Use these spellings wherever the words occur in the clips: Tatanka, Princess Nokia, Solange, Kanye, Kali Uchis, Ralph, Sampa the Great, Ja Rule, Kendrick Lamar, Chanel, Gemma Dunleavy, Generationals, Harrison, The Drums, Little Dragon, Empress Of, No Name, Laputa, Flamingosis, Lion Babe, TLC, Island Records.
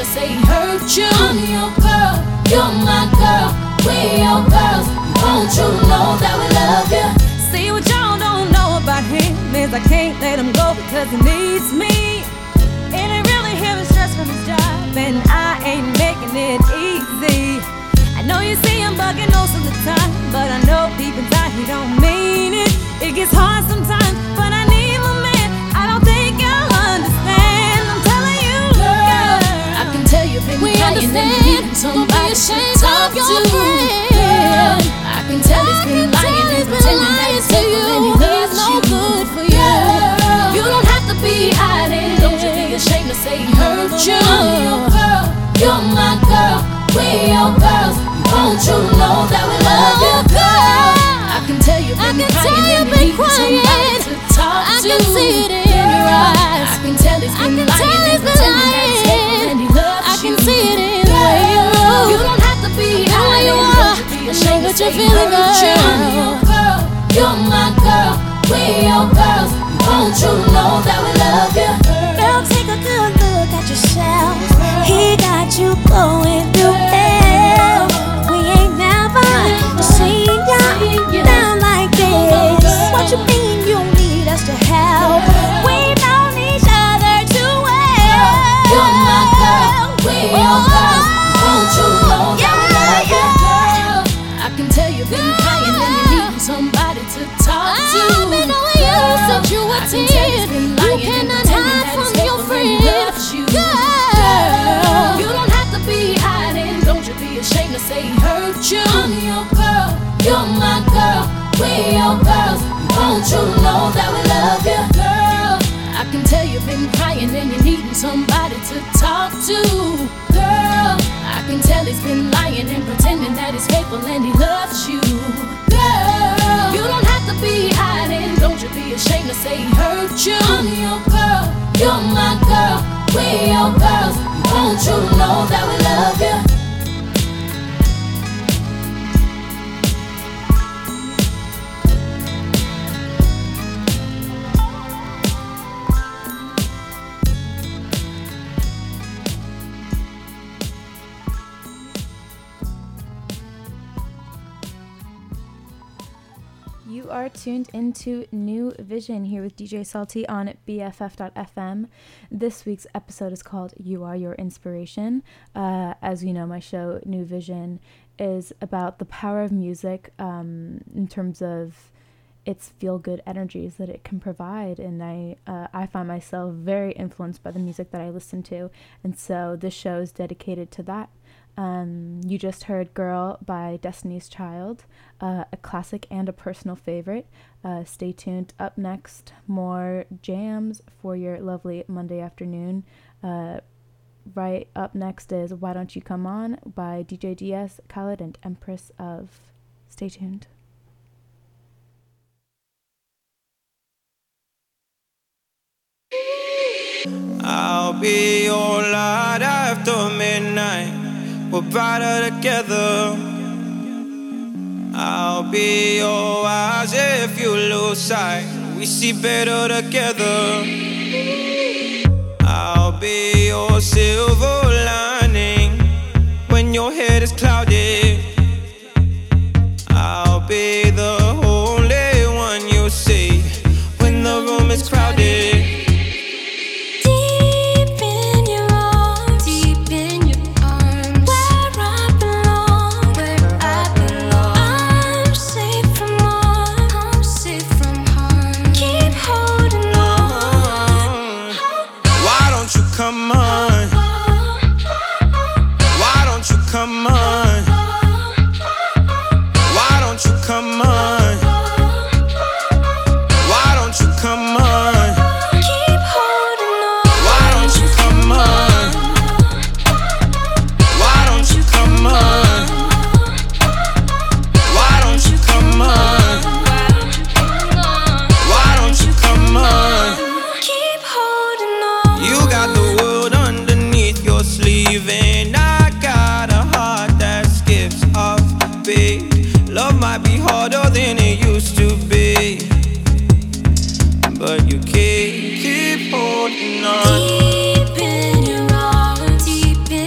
to say he hurt you. I'm your girl, you're my girl, we're your girls. Won't you know that we love you? See what y'all don't know about him is I can't let him go because he needs me. And he really hearing stress from his job, and I ain't making it easy. I know you see him bugging most of the time, but I know deep inside he don't mean it. It gets hard sometimes, but I need my man. I don't think I'll understand. I'm telling you, girl, I can tell you've been crying and needing somebody to talk to. Girl, I can tell he's been lying and pretending that he's faithful and he loves you. Girl, you don't have to be hiding. Don't you be ashamed to say he hurt you. I'm your girl, you're my girl, we're your girls. Won't you know that we love you, girl? I can tell you've been crying and you need somebody to talk to. I can see it in your eyes. I can tell he's been lying and pretending that he loves you. I can see it in the way you look. You don't have to be how you are. I know what you're feeling, girl. I'm your girl, you're my girl, we're your girls. Won't you know that we love you? Girl, take a good look at yourself. He got you going through hell. We ain't never seen you down like this. What you mean you need us to help? We've known each other too well. You're my girl, we're your girls. Won't you know that we love you? Girl, I can tell you've been crying and you need somebody to talk to. I've been knowing you since you were 10. You cannot hide from your friend. Girl, you don't have to be hiding. Don't you be ashamed to say he hurt you. I'm your girl, you're my girl, we're your girls. Won't you know that we love you, girl? I can tell you've been crying and you're needing somebody to talk to, girl. I can tell he's been lying and pretending that he's faithful and he loves you, girl. You don't have to be hiding. Don't you be ashamed to say he hurt you. I'm your girl, you're my girl, we're your girls. Won't you know that we love you? Are tuned into New Vision here with DJ Salty on BFF.FM. This week's episode is called You Are Your Inspiration. As you know, my show New Vision is about the power of music in terms of its feel-good energies that it can provide, and I find myself very influenced by the music that I listen to, and so this show is dedicated to that. You just heard Girl by Destiny's Child, a classic and a personal favorite. Stay tuned. Up next, more jams for your lovely Monday afternoon. Right up next is Why Don't You Come On by DJ DS, Khalid, and Empress Of. Stay tuned. I'll be your light after midnight. We're brighter together. I'll be your eyes if you lose sight. We see better together. I'll be your silver lining when your head is clouded. I'll be the only one you see when the room is crowded. Keep holding on. Deep in your arms, deep in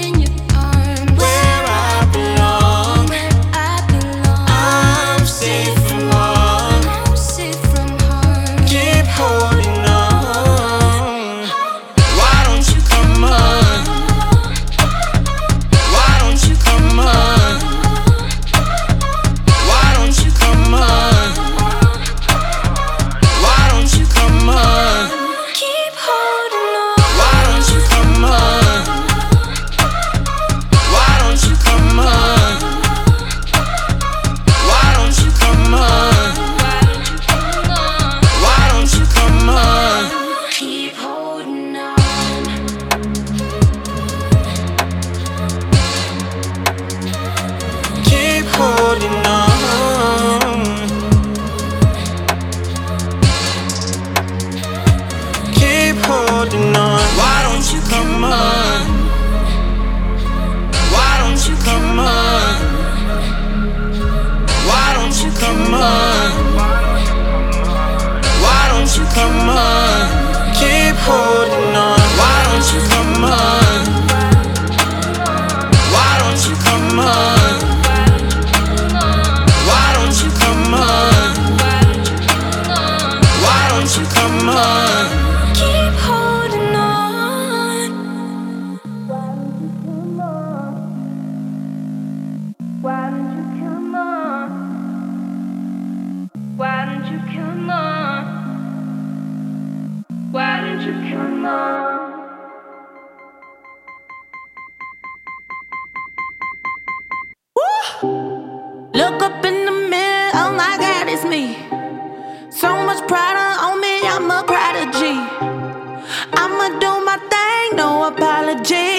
holding on. Why don't you come on? Why don't you come on? Why don't you come on? Why don't you come on? Keep holding on. Why don't you come on? Why don't you come on? Why don't you come on? Why don't you come on? Woo! Look up in the mirror, oh my God, it's me. So much pride on me, I'm a prodigy. I'ma do my thing, no apology.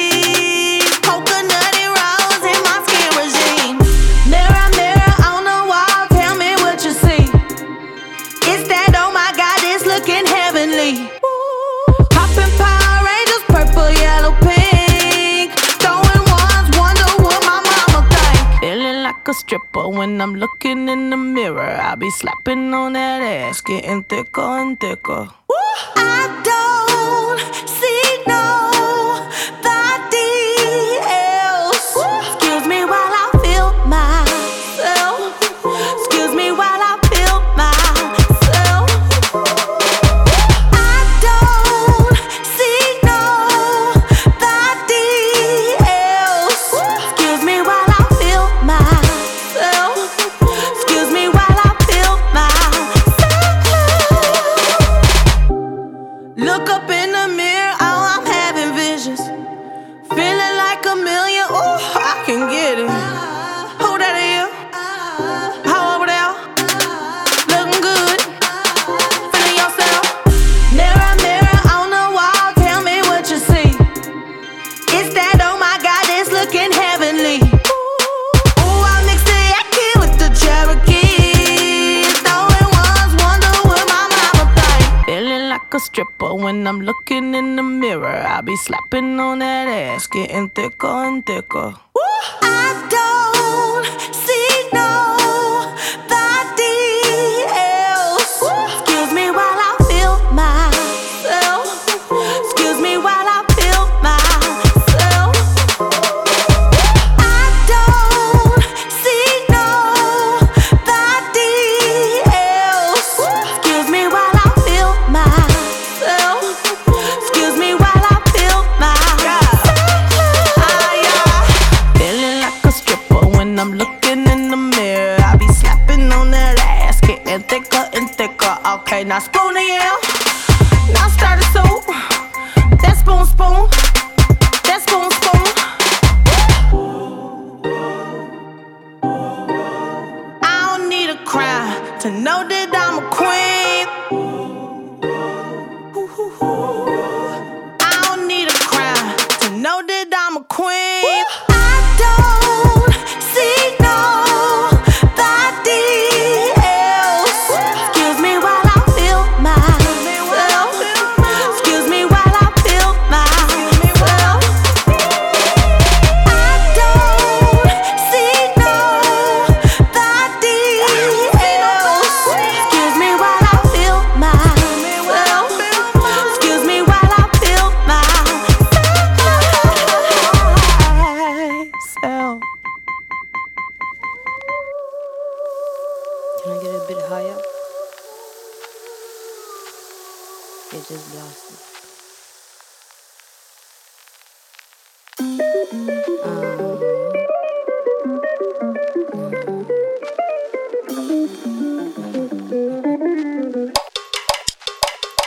Stripper when I'm looking in the mirror, I be slapping on that ass, getting thicker and thicker. Woo! I don't see nobody else. Woo! Excuse me while I feel myself. Excuse me while I feel myself. I don't see nobody else. Woo! Excuse me while I feel myself. Excuse me while I feel myself. Look up in the mirror, oh, I'm having visions. Feeling like a million, ooh, I can get it. Who that is? How over there? Looking good. Feeling yourself. Mirror, mirror on the wall, tell me what you see. It's that, oh my God, it's looking heavenly. A stripper when I'm looking in the mirror, I be slapping on that ass, getting thicker and thicker. Woo! I don't see nobody else. Woo! Excuse me while I feel myself. Excuse me while I feel myself. I don't see nobody else. Woo! Excuse me while I feel myself. Excuse me while I feel my yeah. Feeling like a stripper when I'm looking in the mirror. I be slapping on that ass, getting thicker and thicker. Okay, now spoon it out. Now start a soup. That spoon, spoon. That spoon, spoon. I don't need a crown to know that I'm a queen.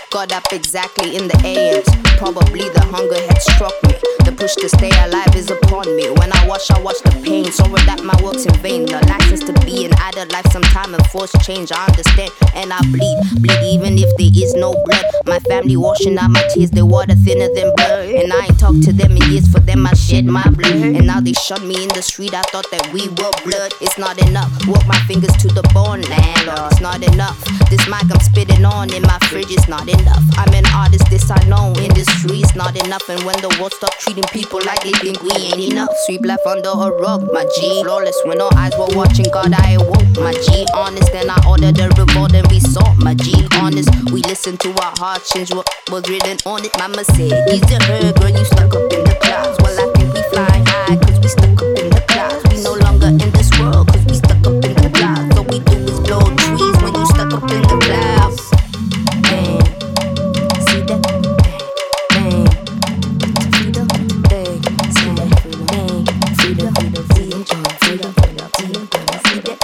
Got up exactly in the a.m. Probably the hunger had struck me. The push to stay alive is upon me. When I watch the pain. Sorrow that my work's in vain. The license to be an idle life sometime and force change. I understand and I bleed. Bleed even if there is no blood. My family washing out my tears. They water thinner than blood. And I ain't talked to them in years. For them I shed my blood. And now they shot me in the street. I thought that we were blood. It's not enough. Walk my fingers to the bone, landlord. It's not enough. But this mic I'm spitting on in my fridge is not enough. I'm an artist, this I know, industry's not enough. And when the world stops treating people like they think we ain't enough, sweep left under a rug, my G. Flawless when all eyes were watching, God I awoke, my G. Honest, then I ordered a revolt and we saw, my G. Honest, we listened to our hearts, change what was written on it. Mama said, these are her, girl, you stuck up in the clouds. Well, I think we flying high, cause we stuck up in the clouds. We no longer in this world, cause we stuck up in the clouds. All we do is blow trees when you stuck up in the clouds. Man, see that? Man, freedom, man, see that? Man, freedom, freedom, freedom, freedom, freedom, see that?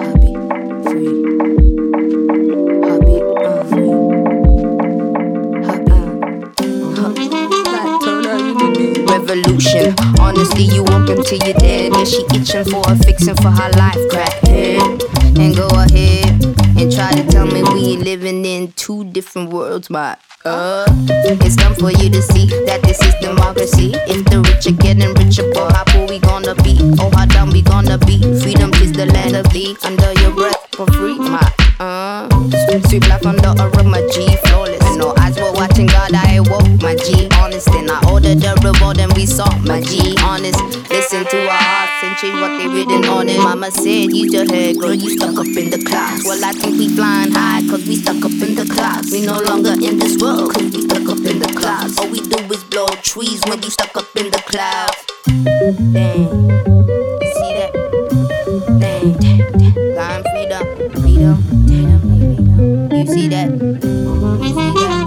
Happy, free, happy, free, happy, happy. Revolution. Honestly, you walk until you're dead. And she itching for a fixin' for her life. Crackhead, and go ahead and try to tell me we ain't living in two different worlds, my it's time for you to see that this is democracy. If the rich are getting richer, but how poor we gonna be? Oh, how dumb we gonna be? Freedom is the land of thee. Under your breath for free, my sweep life under a rug, my G. Flawless. And all eyes were watching, God, I awoke, my G. Honest, and I ordered a reward and we saw, my G. Honest, listen to our hearts and change what they written on it. Mama said, use your head, girl, you stuck up in the clouds. Well, I think we flying high, cause we stuck up in the clouds. We no longer in this world, cause we stuck up in the clouds. All we do is blow trees when you stuck up in the clouds. Dang, you see that? Dang, dang, freedom, freedom. You see that? You see that?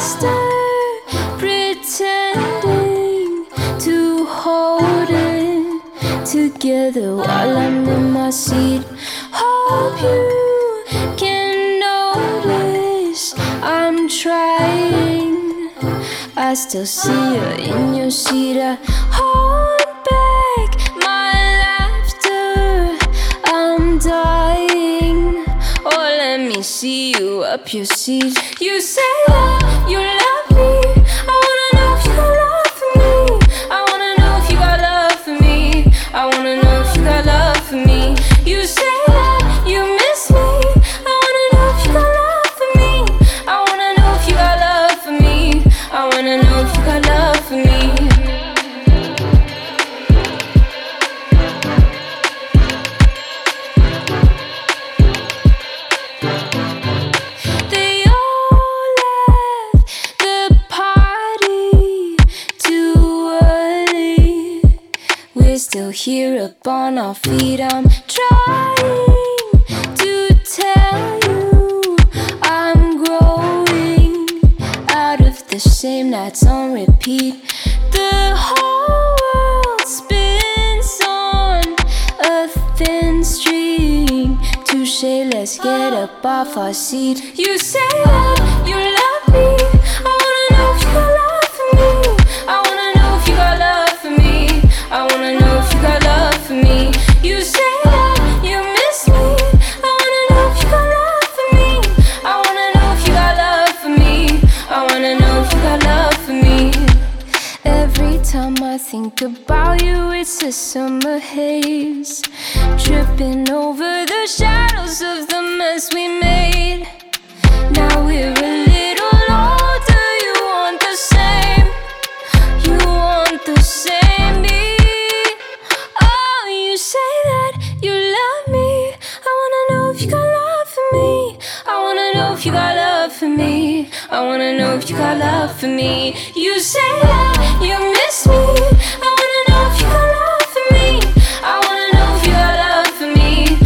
sister, pretending to hold it together while I'm in my seat. Hope you can notice I'm trying. I still see you in your seat. I hold back my laughter, I'm dying. Oh, let me see you up your seat. You say that you love me, I wanna know if you got love for me. I wanna know if you got love for me. I wanna know if you got love for me. You say that you miss me, I wanna know if you got love for me. I wanna know if you got love for me. I wanna know if you got love for me. Still here upon our feet. I'm trying to tell you I'm growing out of the same nights on repeat. The whole world spins on a thin string. Touché, let's get up off our seat. You say that you love me, I wanna know if you got love for me. I wanna know if you got love for me. I wanna know got love for me. You say that you miss me, I wanna know if you got love for me. I wanna know if you got love for me. I wanna know if you got love for me. Every time I think about you, it's a summer haze, tripping over the shadows of the mess we made. Now we're a little older, you want the same. You want the same me. You say that you love me, I wanna know if you got love for me. I wanna know if you got love for me. I wanna know if you got love for me. You say that you miss me, I wanna know if you got love for me. I wanna know if you got love for me.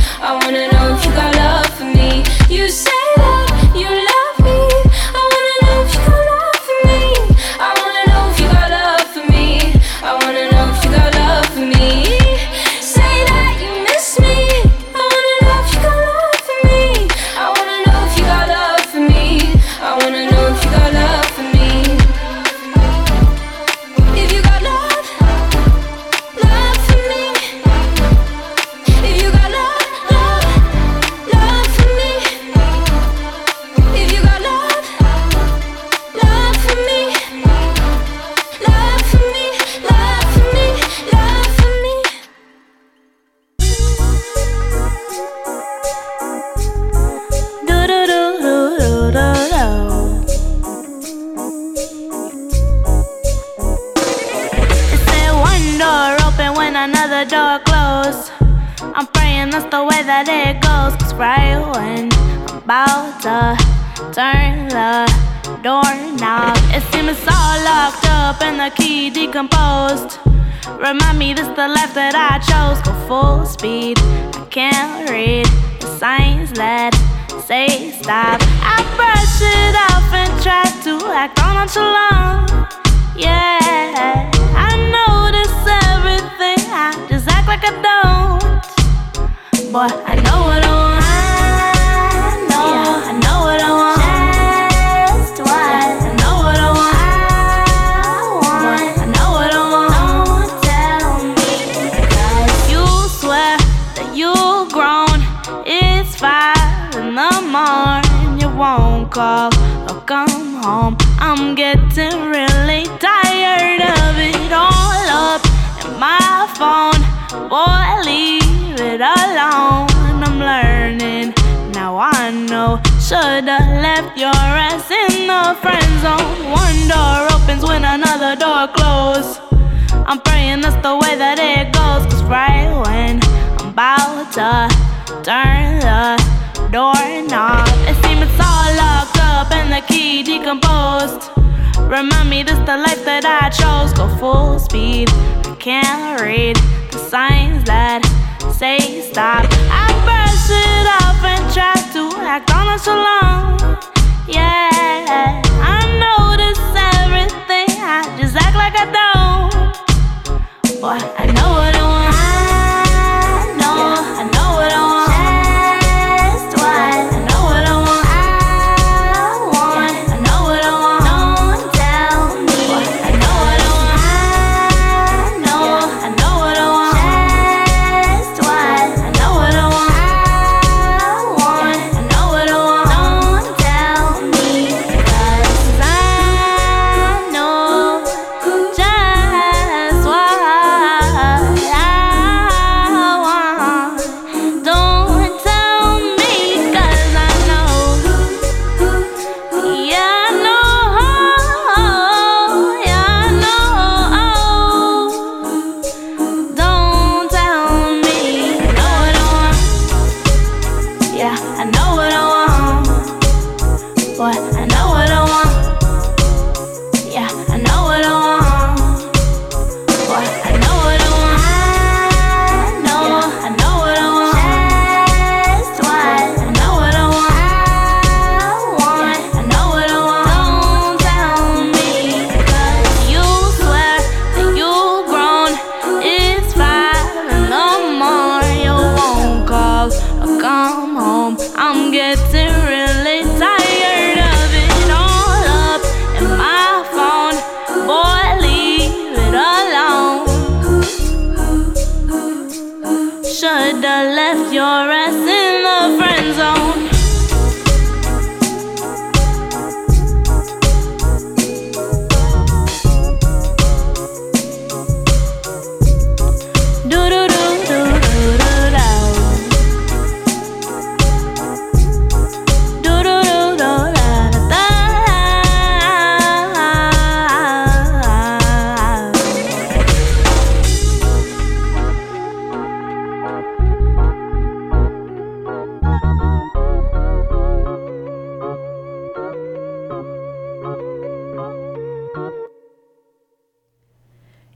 I wanna know if you got love for me. You say that you love me, I wanna know if you got love for me. I wanna know if you got love for me. I wanna know if you got love for me. Remind me this the life that I chose. Go full speed, I can't read the signs that say stop. I brush it off and try to act all nonchalant. Yeah, I notice everything, I just act like I don't. Boy, I know what I want. Yeah, I know what I want. Call or come home. I'm getting really tired of it all up in my phone. Boy, leave it alone. I'm learning, now I know. Shoulda left your ass in the friend zone. One door opens when another door closes. I'm praying that's the way that it goes. Cause right when I'm about to turn the doorknob, it seems it's all locked up and the key decomposed. Remind me this the life that I chose. Go full speed, I can't read the signs that say stop. I brush it off and try to act on it so long. Yeah, I know know what I want. Boy, I know what I want. Yeah, I know what I want. Boy, I know what I want. I know what I want. Just once. I know what I want. I know what I want. Don't tell me, 'cause you swear that you've grown. It's 5 in the morning. You won't call or come home. I'm getting really tired of it all up in my phone. Boy, leave it alone. Shoulda left your ass in the friend zone. Do do do do do do do. Do do do do da da da.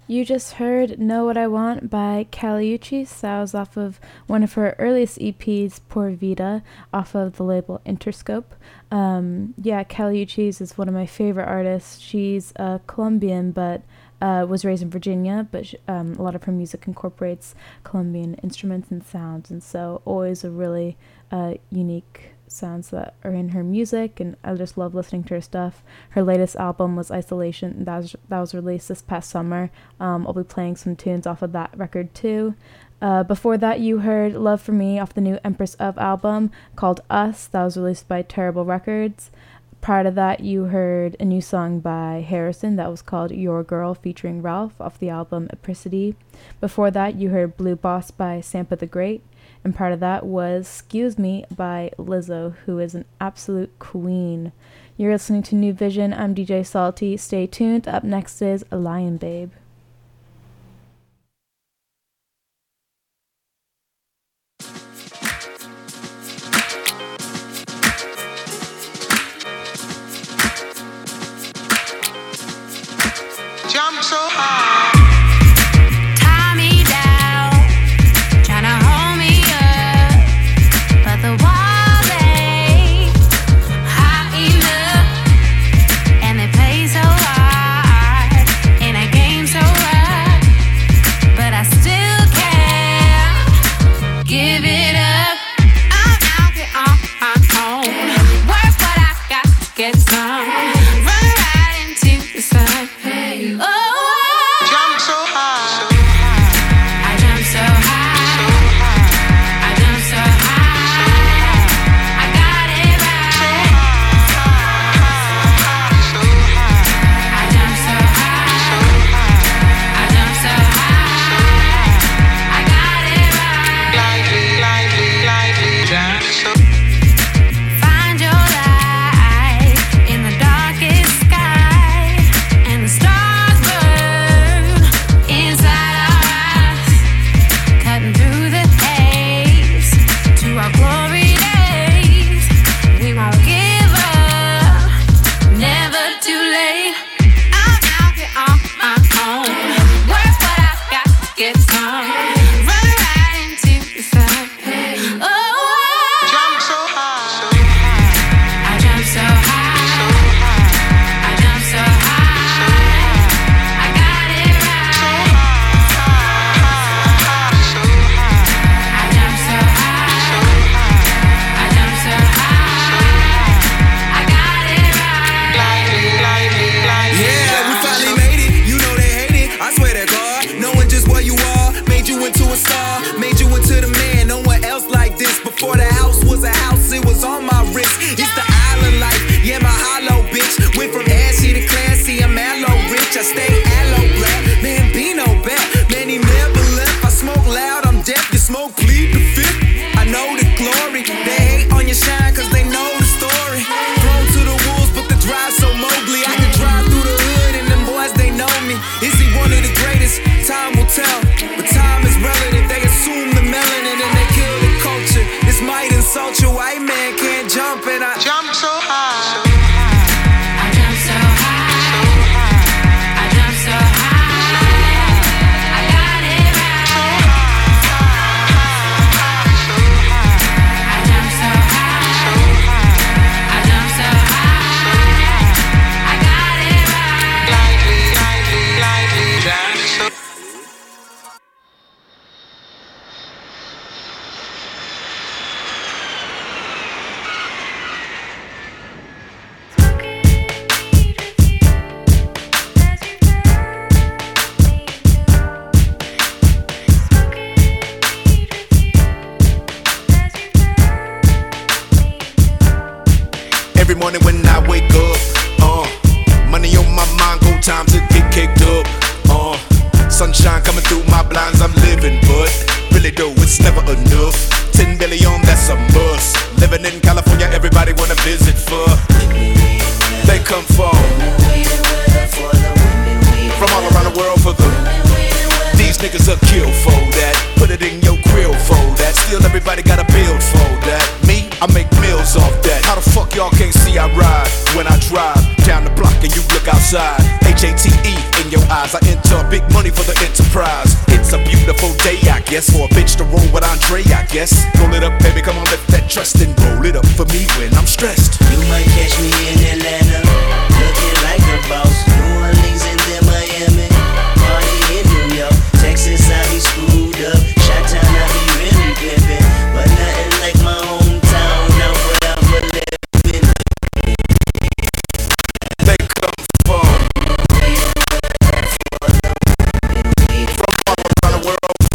You just heard Know What I Want by Kali Uchis. That was off of one of her earliest EPs, Por Vida, off of the label Interscope. Yeah, Kali Uchis is one of my favorite artists. She's Colombian, but was raised in Virginia, but a lot of her music incorporates Colombian instruments and sounds, and so always a really unique sounds that are in her music, and I just love listening to her stuff. Her latest album was Isolation, that was released this past summer. I'll be playing some tunes off of that record too. Before that, you heard Love For Me off the new Empress Of album called Us, that was released by Terrible Records. Prior to that, you heard a new song by Harrison that was called Your Girl featuring Ralph off the album Apricity. Before that, you heard Blue Boss by Sampa the Great. And part of that was Excuse Me by Lizzo, who is an absolute queen. You're listening to New Vision. I'm DJ Salty. Stay tuned. Up next is Lion Babe. Jump so high. every morning when I wake up. Money on my mind, go time to get kicked up. Sunshine coming through my blinds, I'm living, but really though, it's never enough. 10 billion, that's a must. Living in California, everybody wanna visit for. They come for from all around the world for the. These niggas are killed for that. Put it in your grill for that. Still everybody got a build for that. Me, I make meals off that. How the fuck y'all can't see I ride when I drive down the block and you look outside? H-A-T-E in your eyes. I enter big money for the enterprise. It's a beautiful day, I guess, for a bitch to roll with Andre, I guess. Roll it up, baby, come on, lift that trust and roll it up for me when I'm stressed. You might catch me in Atlanta, looking like a boss. New Orleans and then Miami. Texas, I be screwed up. Chi-town, I be really pimpin'. But nothing like my hometown. Now what I'm a livin'. They come from all around the world. What can I say?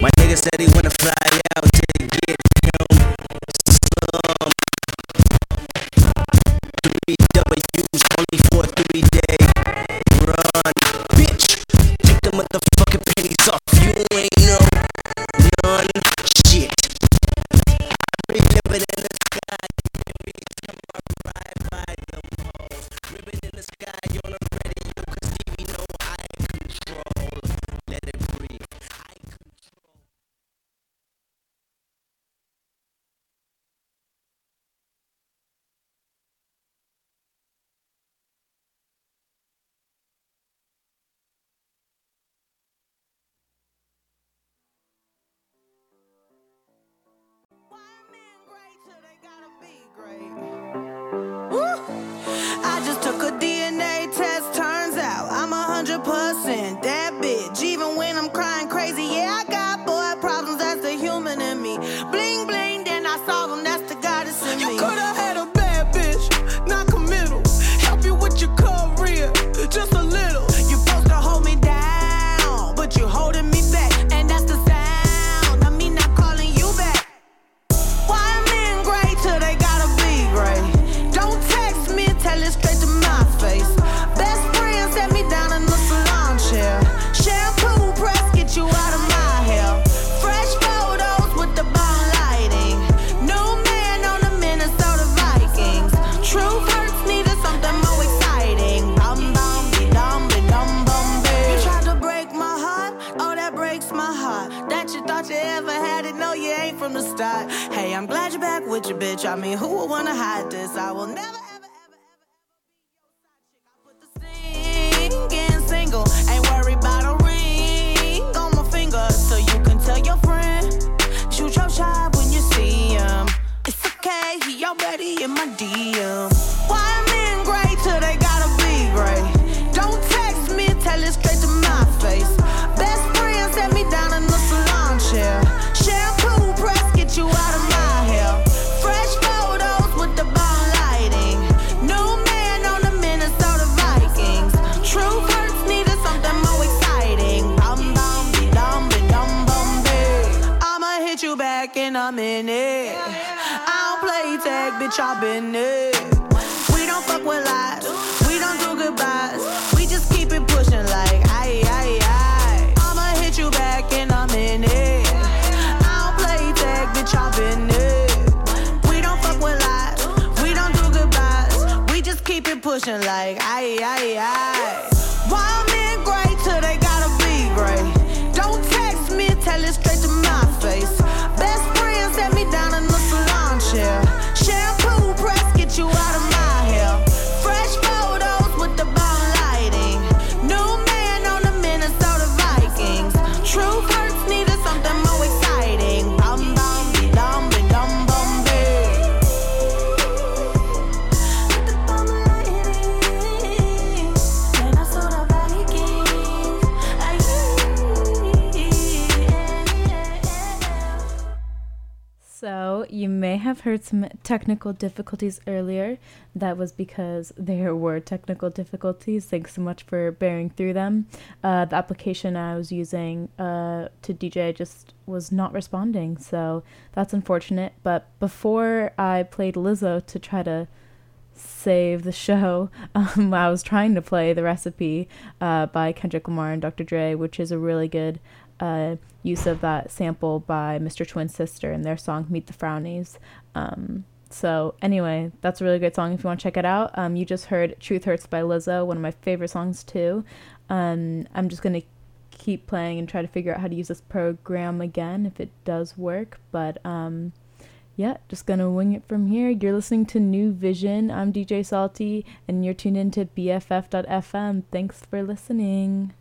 My nigga said he wanna fly out to get him some 3 W's only for a 3-day run. Bitch, take the motherfucking pennies off. You ain't no none shit. I be living in the sky every time I ride by the walls. Ribbon in the sky on a radio, 'cause TV know I control. Let it breathe. I just took a DNA test, turns out I'm 100% that bitch. Even when I'm crying crazy, yeah, I got boy problems, that's the human in me. Bling, bling, then I solve them, that's the goddess in me. You could've had a bad bitch, not committal. Help you with your career, just a little. You're supposed to hold me down, but you're holding me back. And that's the sound, I mean not calling you back. Why are men great till they gotta be great? Don't text me, tell it straight to my face. Best friend set me down in the salon chair. Shampoo press, get you out of my hair. Fresh photos with the bomb lighting. New man on the Minnesota Vikings. Truth hurts, needed something more exciting. Bum bum be dum be dum bum be. You tried to break my heart, oh that breaks my heart. That you thought you ever had it, no you ain't from the start. Hey, I'm glad you're back with your bitch. I mean, who would wanna hide this? I will never ever ever ever ever be your side chick. I put the singing single, ain't worried about a ring on my finger, so you can tell your friend. Shoot your shot when you see him. It's okay, he already in my DM. Why men great till they gotta be great? Don't text me, tell it straight to my face. Best friend set me down in the salon chair. Shampoo press, get you out of my hair. Fresh photos with the bomb lighting. New man on the Minnesota Vikings. True hurts needed something more exciting. Bum bum be dum be dum bum be. I'ma hit you back in a minute. I don't play tag, bitch, I been there. We don't fuck with lies, we don't do goodbyes. We just keep it pushing like aye aye aye. I'ma hit you back in a minute. I don't play tag, bitch, I been there. We don't fuck with lies, we don't do goodbyes. We just keep it pushing like aye aye aye. Why men great till they gotta be great? Don't text me, tell it straight to my face. Best friend set me down in the salon chair. Shampoo press, get you out of my hair. Fresh photos with the bomb lighting. New man on the Minnesota Vikings. True hurts needed something more exciting. Bum bum be dum be dum bum be. With the bomb lighting. Then I saw You may have heard some technical difficulties earlier. That was because there were technical difficulties. Thanks so much for bearing through them. The application I was using to DJ just was not responding, so that's unfortunate. But before I played Lizzo to try to save the show, I was trying to play The Recipe by Kendrick Lamar and Dr. Dre, which is a really good use of that sample by Mr. Twin Sister in their song Meet the Frownies. So anyway, that's a really great song if you want to check it out. You just heard Truth Hurts by Lizzo, one of my favorite songs too. I'm just going to keep playing and try to figure out how to use this program again if it does work, but yeah, just gonna wing it from here. You're listening to New Vision. I'm DJ Salty, and you're tuned into BFF.FM. Thanks for listening.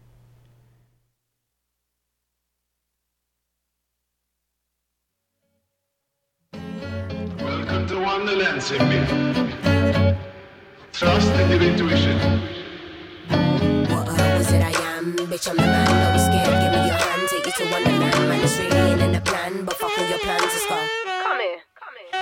Welcome to Wonderland, Simbi. Trust in your intuition. What was it I am? Bitch, I'm the man. I was scared. Give me your hand. Take you to Wonderland. Man, it's really in the plan, but fuck all your plans to scar.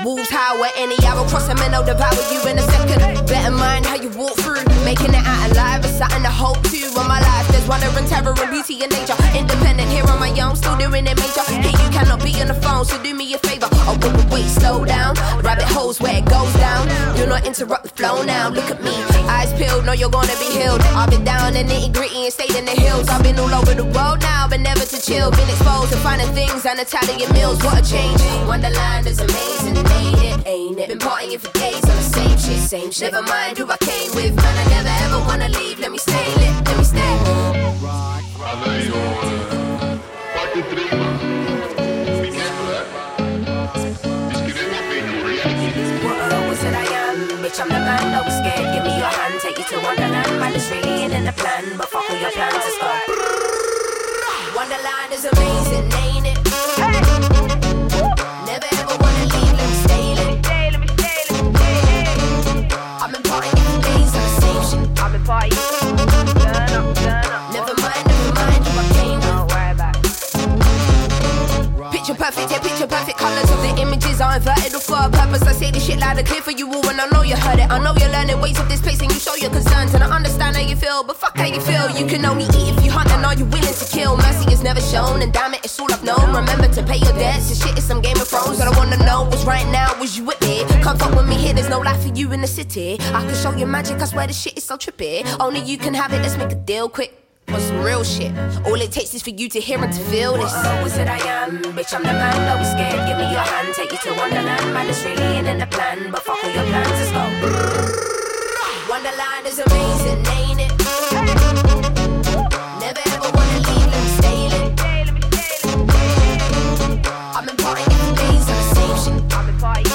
Wolves howl at any hour, cross them and they'll devour you in a second. Better mind how you walk through, making it out alive is something to hope to. In my life, there's wonder and terror and beauty and danger. Independent here on my own, still doing it major. Here you cannot be on the phone, so do me a favor. Oh, wait, slow down. Rabbit holes where it goes down. Do not interrupt the flow now. Look at me, eyes peeled, know you're gonna be healed. I've been down in nitty gritty and stayed in the hills. I've been all over the world now, but never to chill. Been exposed to finding things and Italian meals. What a change! Wonderland is amazing. Made it, ain't it? Been partying for days on the same shit, same shit. Never mind who I came with, man. I never ever wanna leave. Let me stay lit, let me stay. I love you all. Party three, man. Be careful, eh? Just give me a big reaction. What was it I am? Bitch, I'm the man. I was scared. Give me your hand, take you to Wonderland. Man, it's really in the plan, but fuck all your plans as well. Wonderland is amazing, ain't it? Never ever wanna leave. Party. Turn up, never mind who I came with. Don't worry about it. Picture perfect, yeah, picture perfect. Colors of the images are inverted or for a purpose. I say this shit loud and clear for you all, and I know you heard it. I know you're learning ways of this place, and you show your concerns. And I understand how you feel, but fuck how you feel. You can only eat if you hunt, and are you willing to kill? Mercy is never shown, and damn it, it's all I've known. Remember to pay your debts. This shit is some Game of Thrones. All I wanna know was right now, was you with me? Come fuck with me here, there's no life for you in the city. I can show you magic, I swear this shit is so trippy. Only you can have it, let's make a deal quick. On some real shit. All it takes is for you to hear and to feel this. What was it I am? Bitch, I'm the man, I was scared. Give me your hand, take you to Wonderland. Man, it's really in the plan, but fuck all your plans, let's go. Wonderland is amazing, ain't it? Never ever wanna leave, let me stay lit. I've been partying for days on the same shit. I've been partying.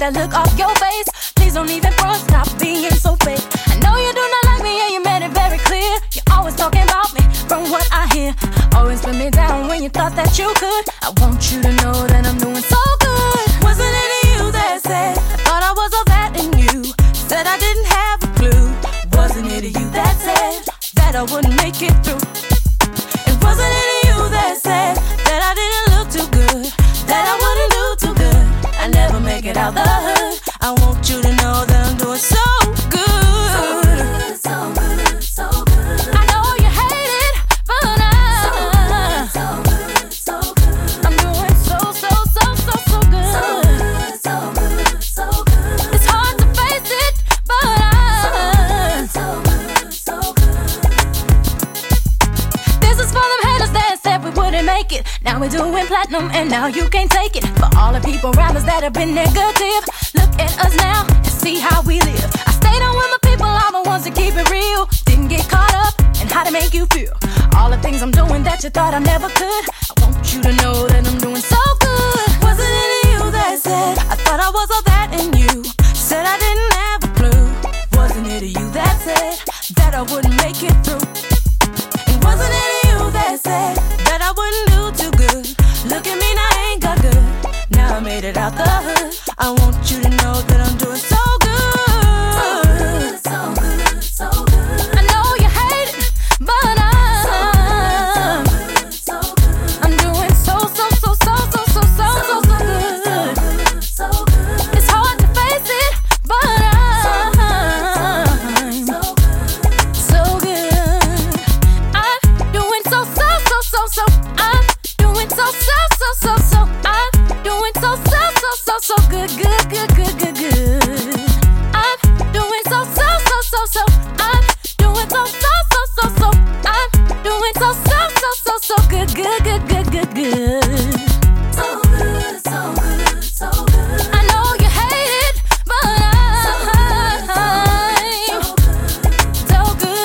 That look off your face. Please don't even front, stop being so fake. I know you do not like me and you made it very clear. You're always talking about me from what I hear. Always put me down when you thought that you could. I want you to know that I'm doing so good. Wasn't it you that said I thought I was all that in you? Said I didn't have a clue. Wasn't it you that said that I wouldn't make it through? It wasn't it you that said that I didn't look too good, that I wouldn't do too good. I never make it it out the hood. I want you to know that I'm doing so good. So good, so good, so good. I know you hate it, but I so good, so good. I'm doing so, so, so, so, so good. So good, so good, so good. It's hard to face it, but I so good, so good, so good. This is for them haters that said we wouldn't make it. Now we're doing platinum and now you can't take it. For all the people, rappers that have been negative, look at us now and see how we live. I stayed on with my people, all the ones that keep it real. Didn't get caught up in how to make you feel. All the things I'm doing that you thought I never could, I want you to know that I'm doing so good. Wasn't it you that said I thought I was all that in you? Said I didn't have a clue. Wasn't it you that said that I wouldn't make it through? And wasn't it you that said that I wouldn't do too good? Look at me now, I ain't got good. Now I made it out the hood. I want you to know that I'm doing so good. So good, so good, so good. I know you hate it, but I'm so good, so good. I'm doing so, so, so, so, so, so, so, so, so good. So good. It's hard to face it, but I'm so good, so good. I'm doing so, so, so, so, so. I'm doing so, so, so, so, so. I'm doing so, so, so, so, so good, good, good, good, good, good. I'm doing so, so, so, so, so. I'm doing so, so, so, so, so. I'm doing so, so, so, so, so good, good, good, good, good, good. So good, so good, so good. I know you hate it, but I'm so good, so good, so good,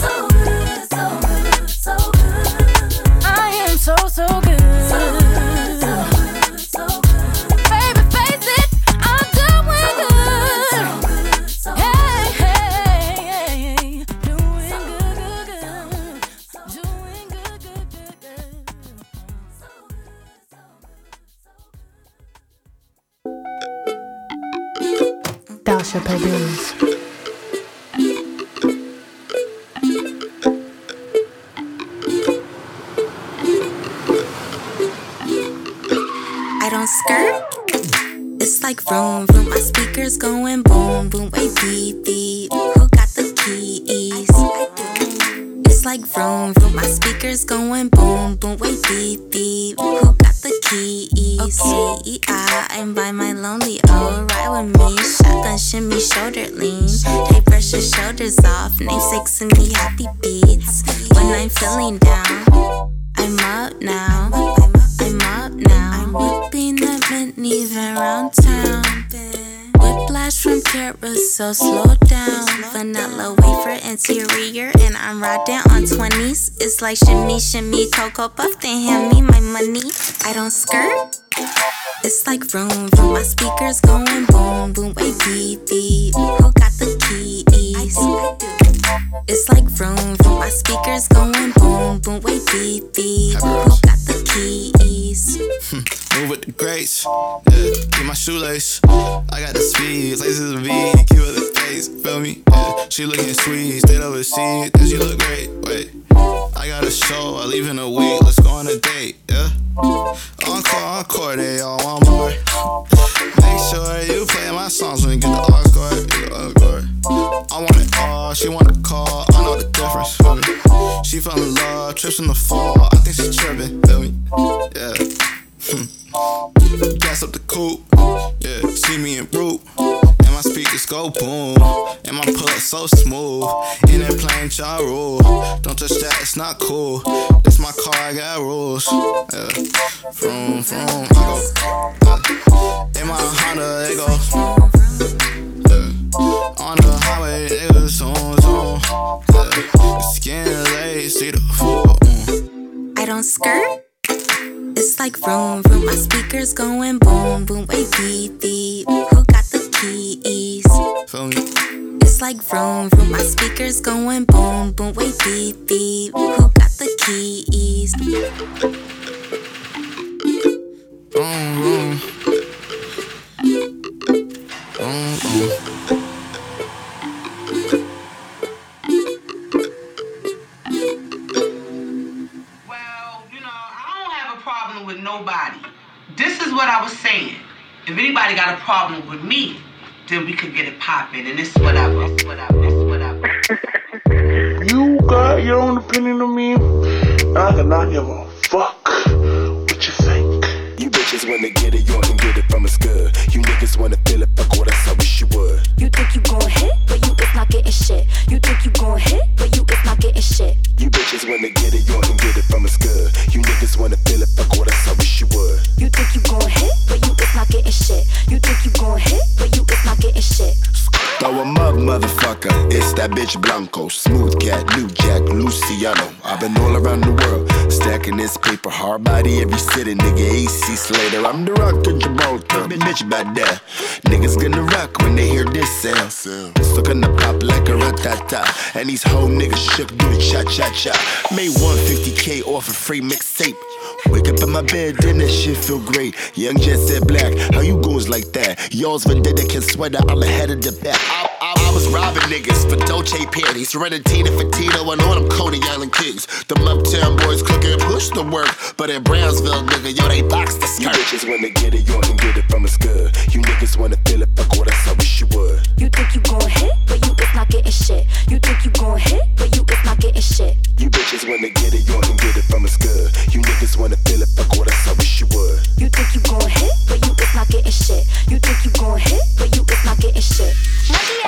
so good, so good. I am so, so good. Vroom, vroom, my speakers going boom, boom, way beep, beep. Who got the keys? It's like vroom, vroom, my speakers going boom, boom, way beep, beep. Who got the keys? Okay, I'm by my lonely, oh, ride with me. Shotgun, shimmy, shoulder lean. Hey, brush your shoulders off. Name six and be happy beats. When I'm feeling down, I'm up now. I'm up now. I'm whipping up and even round town. Whiplash from carousel, slow down. Vanilla wafer interior, and I'm riding on 20s. It's like shimmy, shimmy, cocoa puff, then hand me my money. I don't skirt. It's like vroom, vroom. My speakers going boom, boom, way beep, beep. Who got the keys? It's like vroom, vroom. My speakers going boom, boom, way beep, beep. Who got the keys? Move with the grace, yeah. Get my shoelace. I got the speed, laces of V, cute with the face. Feel me? Yeah. She looking sweet, stayed overseas, then she look great. Wait, I got a show, I leave in a week. Let's go on a date, yeah. Encore, encore, they all want more. Make sure you play my songs when you get the encore, I want it all, she want a call. I know the difference. Feel me? She fell in love, trips in the fall. I think she's tripping. Feel me? Yeah. Gas up the coupe, yeah, see me in root. And my speakers go boom, and my pull up so smooth. In that plane, Ja Rule, don't touch that, it's not cool. That's my car, I got rules, yeah. Vroom, vroom, I go, yeah. In my Honda, they go, yeah. On the highway, they go zoom, zoom, yeah. Skin, lace, see the fool, mm. I don't skirt. It's like vroom, vroom, my speakers going boom, boom, way beep, beep. Who got the keys? Feel me? It's like vroom, vroom, my speakers going boom, boom, way beep, beep. Who got the keys? Vroom, vroom. Vroom, vroom. Nobody. This is what I was saying. If anybody anybody got a problem with me, then we could get it popping, and it's whatever, it's whatever, it's whatever. You got your own opinion of me, I cannot give a fuck what you think. You bitches wanna get it, you can get it from us good. You niggas wanna feel it, fuck what us, I wish you would. You think you gon' hit, but you is not getting shit. You think you gon' hit, but you is not getting shit. You bitches wanna get it, you can get it from us good. You niggas wanna feel it, fuck what us, I wish you would. You think you gon' hit, but you is not getting shit. You think you gon' hit, but you is not getting shit. Throw 'em up, motherfucker, it's that bitch Blanco. Smooth Cat, New Jack, Luciano. I've been all around the world, stacking this paper. Hard body every city, nigga, AC Slater. I'm the Rock in Gibraltar, bitch about that. Niggas gonna rock when they hear this sound. So gonna pop like a ratata. And these whole niggas shook, do the cha-cha-cha. Made 150K off a free mixtape. Wake up in my bed, then that shit feel great. Young Jet said black, how you goons like that? Y'all's vendetta can sweater, I'm ahead of the back. I was robbing niggas for Dolce panties, Renatina for Tito, and all them Coney Island kings. Them uptown boys cooking, push the work, but in Brownsville, nigga, yo, they box the skirt. You bitches wanna get it, you can get it from us good. You niggas wanna feel it, fuck what us, I wish you would. You think you gon' hit, but you is not getting shit. You think you gon' hit, but you is not getting shit. You bitches wanna get it, you can get it from us good. You niggas wanna feel it, fuck what us, I wish you would. You think you gon' hit, but you is not getting shit. You think you gon' hit, but you is not getting shit.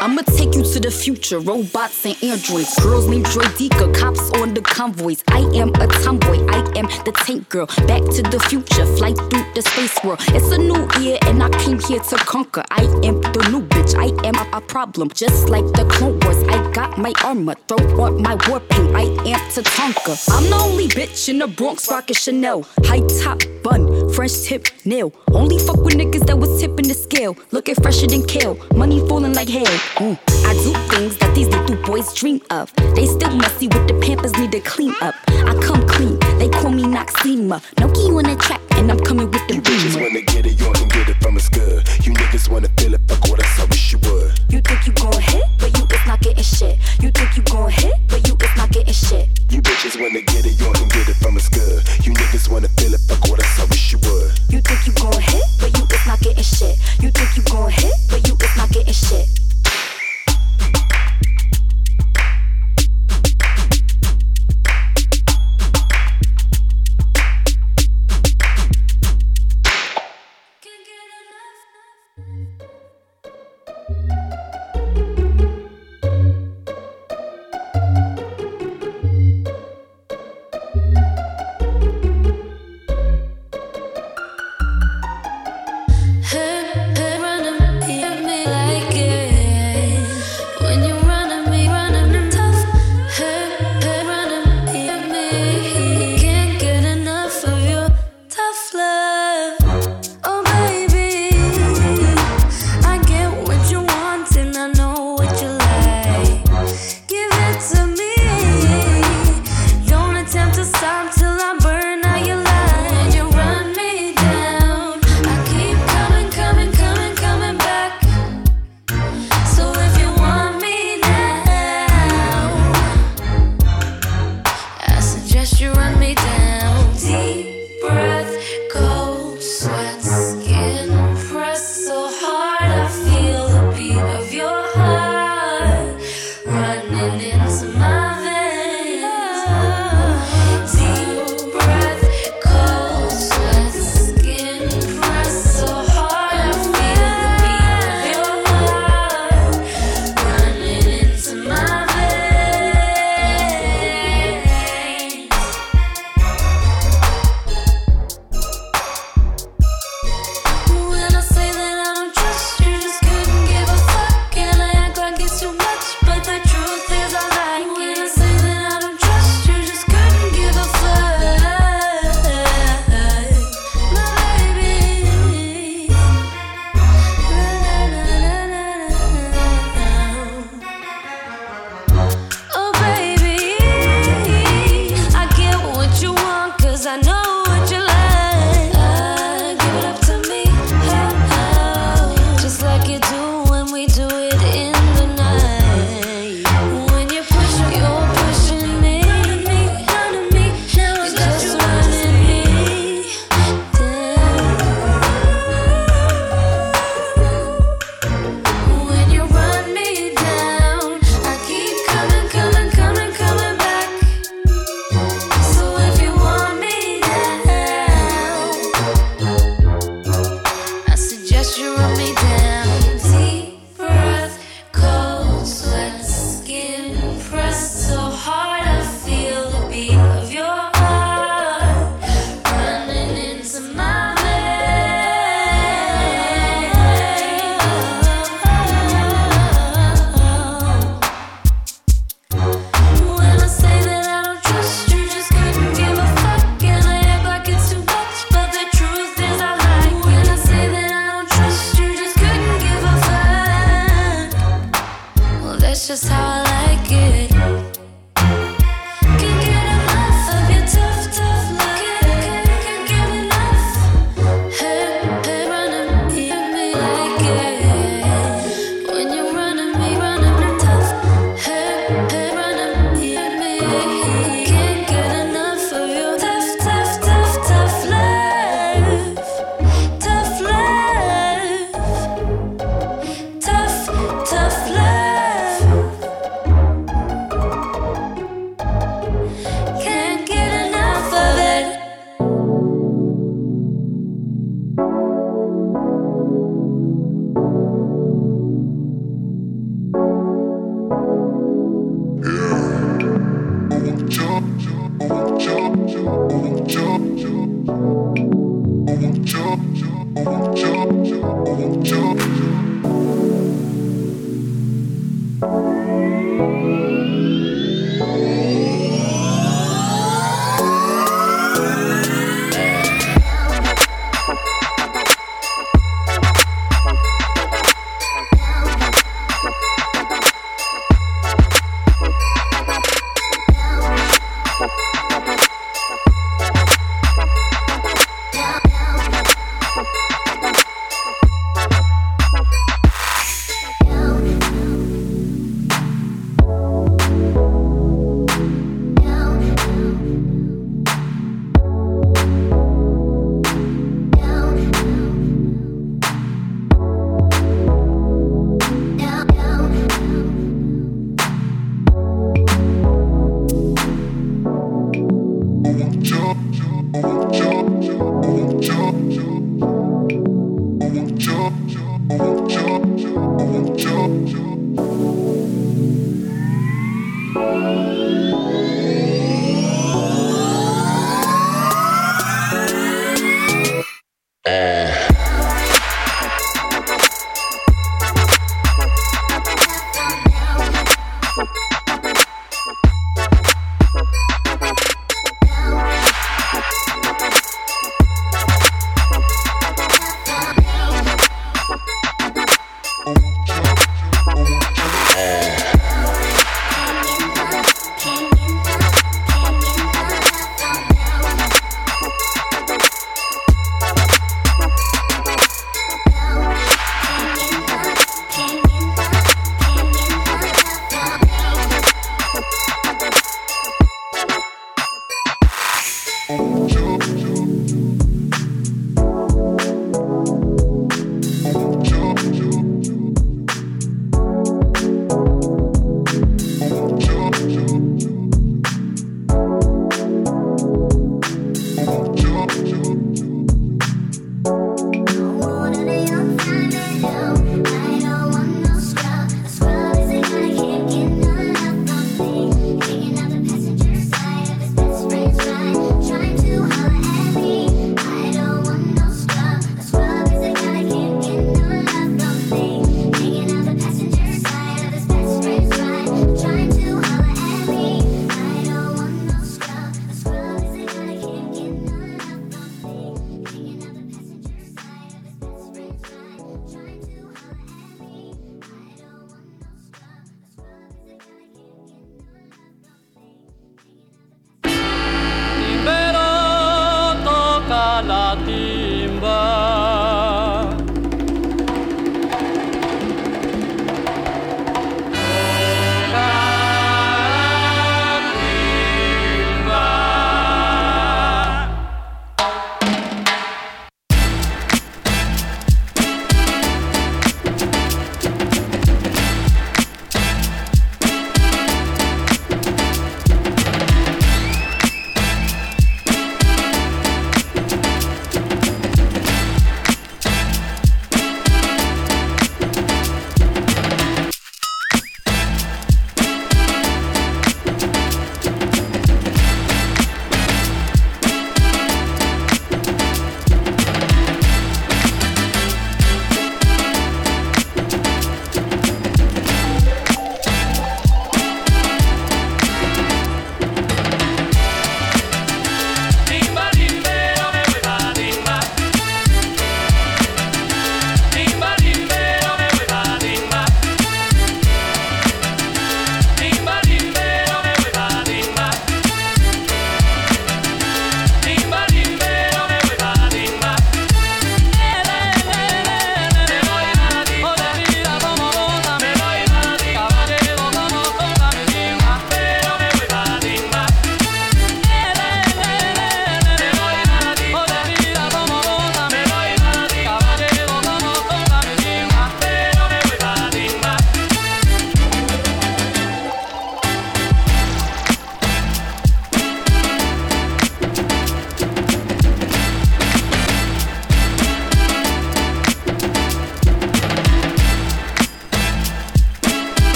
I'ma take you to the future, robots and androids. Girls named Droideka, cops on the convoys. I am a tomboy, I am the tank girl. Back to the future, flight through the space world. It's a new year and I came here to conquer. I am the new bitch, I am a problem. Just like the Clone Wars, I got my armor. Throw on my war paint, I am Tatanka. I'm the only bitch in the Bronx rockin' Chanel. High top bun, French tip nail. Only fuck with niggas that was tipping the scale. Looking fresher than kale, money falling like hail. Ooh. I do things that these little boys dream of. They still messy with the Pampers, need to clean up. I come clean, they call me Noxima. Noki on the track, and I'm coming with the beam. You bitches wanna get it, you can get it from us good. You niggas wanna feel it, fuck what us, I wish you would. You think you gon' hit, but you is not getting shit. You think you gon' hit, but you is not getting shit. You bitches wanna get it, you can get it from us good. You niggas wanna feel it, fuck what us, I wish you would. You think you gon' hit, but you is not getting shit. You think you gon' hit, but you is not getting shit. Her running me like it.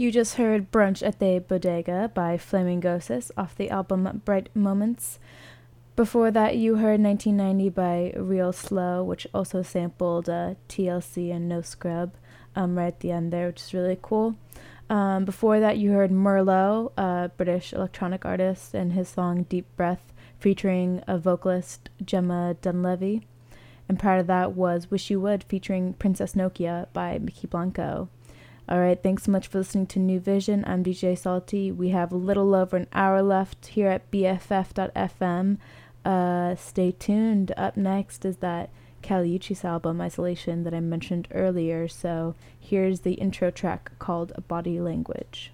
You just heard Brunch at the Bodega by Flamingosis off the album Bright Moments. Before that, you heard 1990 by Real Slow, which also sampled TLC and No Scrub right at the end there, which is really cool. Before that, you heard Merlo, a British electronic artist, and his song Deep Breath featuring a vocalist, Gemma Dunleavy. And prior to that was Wish You Would featuring Princess Nokia by Mickey Blanco. All right, thanks so much for listening to New Vision. I'm DJ Salty. We have a little over an hour left here at BFF.FM. Stay tuned. Up next is that Kali Uchis album, Isolation, that I mentioned earlier. So here's the intro track called Body Language.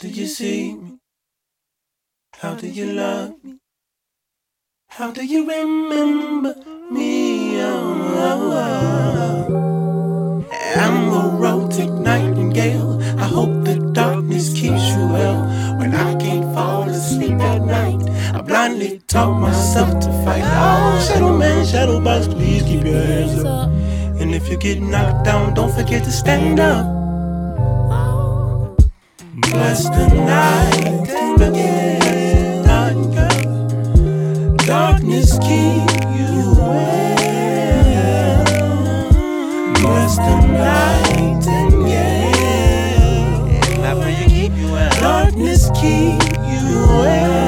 do you see me? How do you love me? How do you remember me? Oh, oh, oh. I'm a romantic nightingale. I hope the darkness keeps you well. When I can't fall asleep at night, I blindly taught myself to fight. Oh, Shadow Man, Shadow Box, please keep your hands up. And if you get knocked down, don't forget to stand up. Bless the night again, girl. Darkness keep you well. Bless the night again, and I pray you keep you well. Darkness keep you well.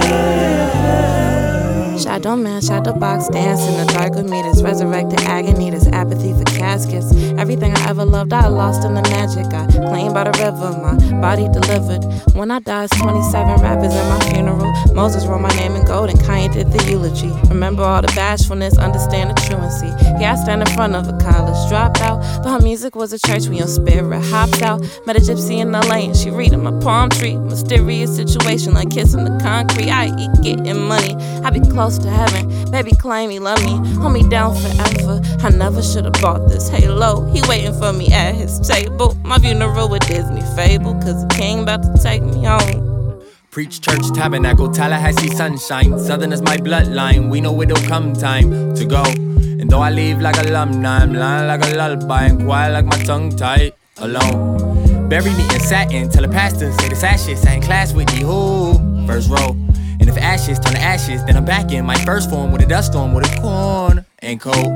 Shadow Man, Shadow Box, dance in the dark with me. This resurrected agony, this apathy for caskets. Everything I ever loved, I lost in the magic. I claimed by the river, my body delivered. When I die, it's 27 rappers at my funeral. Moses wrote my name in gold, and Kanye did the eulogy. Remember all the bashfulness, understand the truancy. Yeah, I stand in front of a college dropout, but her music was a church when your spirit hopped out. Met a gypsy in LA, and she reading my palm tree. Mysterious situation, like kissing the concrete. I eat getting money, I be close to heaven. Baby claim he love me, hold me down forever. I never should have bought this halo. He waiting for me at his table. My funeral a Disney fable, cause the king about to take me home. Preach, church, tabernacle, Tallahassee sunshine. Southern is my bloodline, we know it'll come time to go. And though I leave like alumni, I'm lying like a lullaby and quiet like my tongue tied alone. Bury me in satin, tell the pastor, say this ashes, I ain't class with you, who? First row. And if ashes turn to ashes, then I'm back in my first form with a dust storm, with a corn and cold.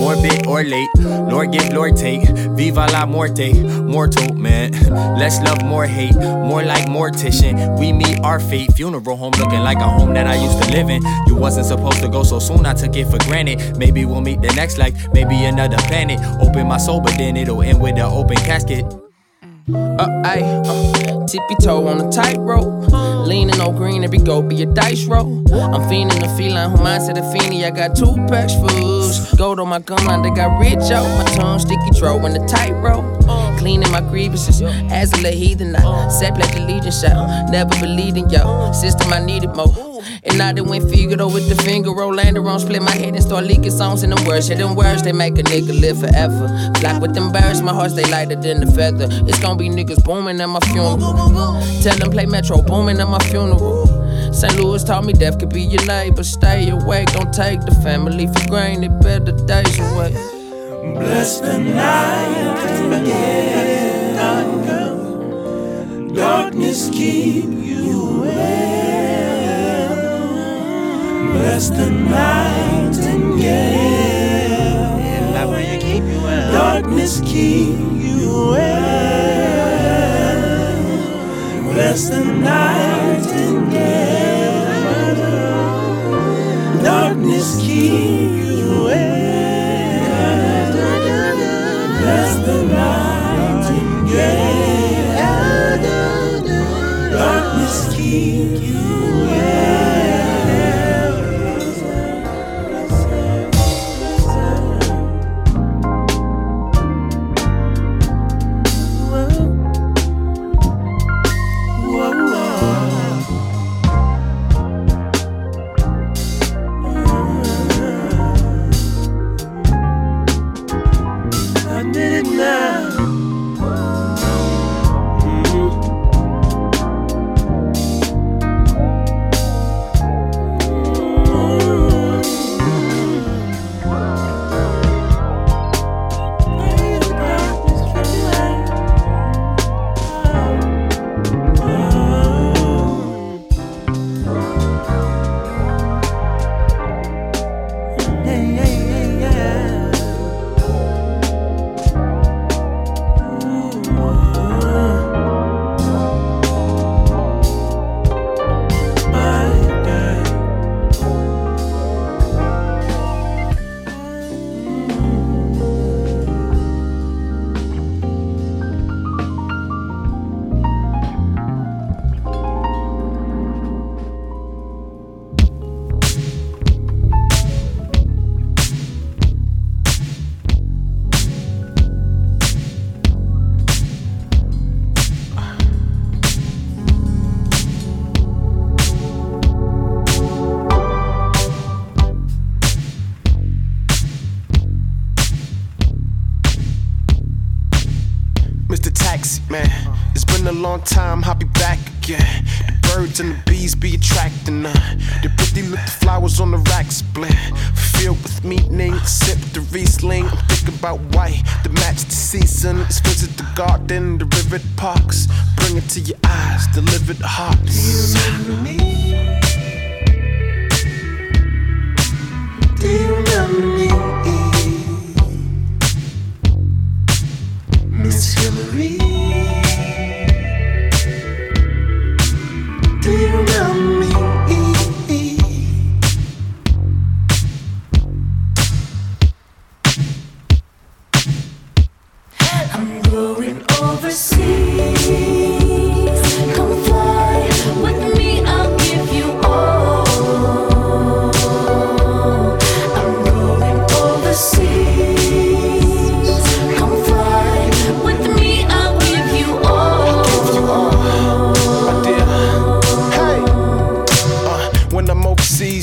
Morbid or late, Lord give, Lord take, viva la morte, mortal man. Less love, more hate, more like mortician. We meet our fate, funeral home looking like a home that I used to live in. You wasn't supposed to go so soon, I took it for granted. Maybe we'll meet the next life, maybe another planet. Open my soul, but then it'll end with an open casket. Tippy toe on a tightrope, leaning on green, every go be a dice roll. I'm fiending the feline, who mine said a fiendy. I got 2 packs fools, gold on my gum line, they got rich out. My tongue sticky, throw in the tightrope, cleaning my grievances. As a little heathen, I sat like the legion shot. Never believed in y'all, system I needed more. And I done went Figaro with the finger roll, lander on, split my head and start leaking songs in them words. Yeah, them words, they make a nigga live forever. Flock with them birds, my hearts, they lighter than the feather. It's gonna be niggas booming at my funeral. Tell them play Metro booming at my funeral. St. Louis taught me death could be your neighbor. Stay awake, don't take the family for granted. Better days away. Bless the night again, dark girl. Darkness keep you well. Bless the night again, and love will you keep you well. Darkness keep you well. Bless the night again, darkness keep you well. Bless the nightingale, darkness keep you well. is the taxi, man. It's been a long time, I'll be back again. The birds and the bees be attracting her. The pretty little flowers on the racks blend. Filled with meaning, sip the Riesling. I'm thinking about white, the match the season. Let's visit the garden, the rivered parks. Bring it to your eyes, deliver the heart. Do you remember me? Do you remember me? Miss Hillary, do you remember me? I'm going overseas. Come fly with me, I'll give you all. I'm going overseas.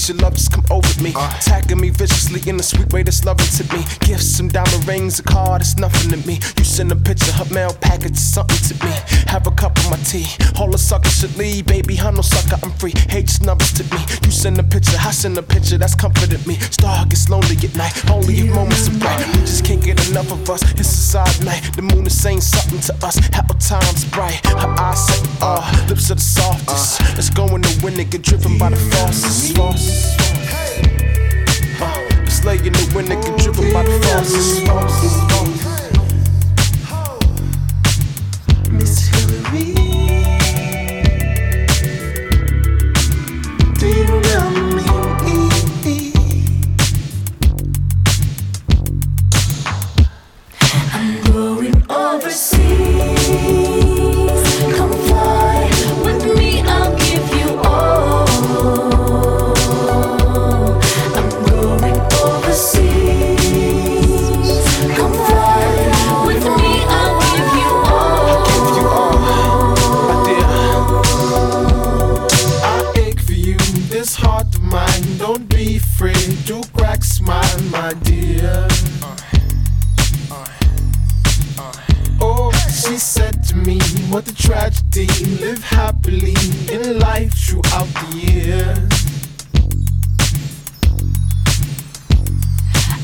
Your lovers come over me, attacking me viciously in a sweet way that's loving to me. Gifts, some diamond rings, a car that's nothing to me. You send a picture, her mail package, something to me. Have a cup of my tea, all the suckers should leave. Baby, I'm no sucker, I'm free. Hate's numbers to me. You send a picture, I send a picture, that's comforted me. Star gets lonely at night, only if moments are bright. We just can't get enough of us, it's a side night. The moon is saying something to us, how time's bright. Her eyes set, lips are the softest. It's going to win, it get driven by the forces. It's laying in the wind, it get driven by the forces. Miss Hillary, do you remember me? I'm going overseas. Come fly with me, I'll give you all. Do crack smile, my dear. Oh, she said to me, what a tragedy. Live happily in life throughout the years.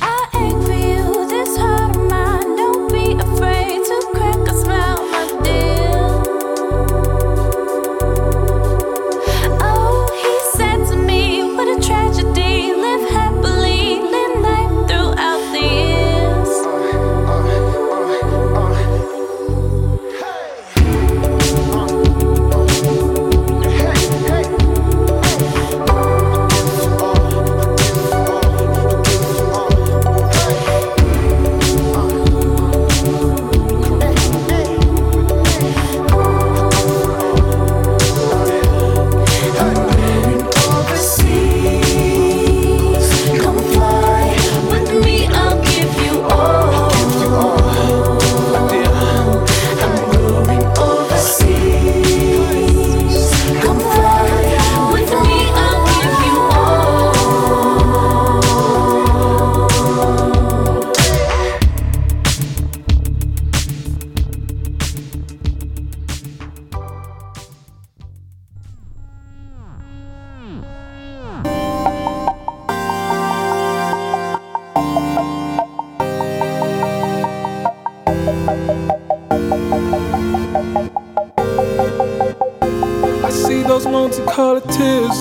I ache for you, this heart of mine. Don't be afraid to crack a smile, my dear.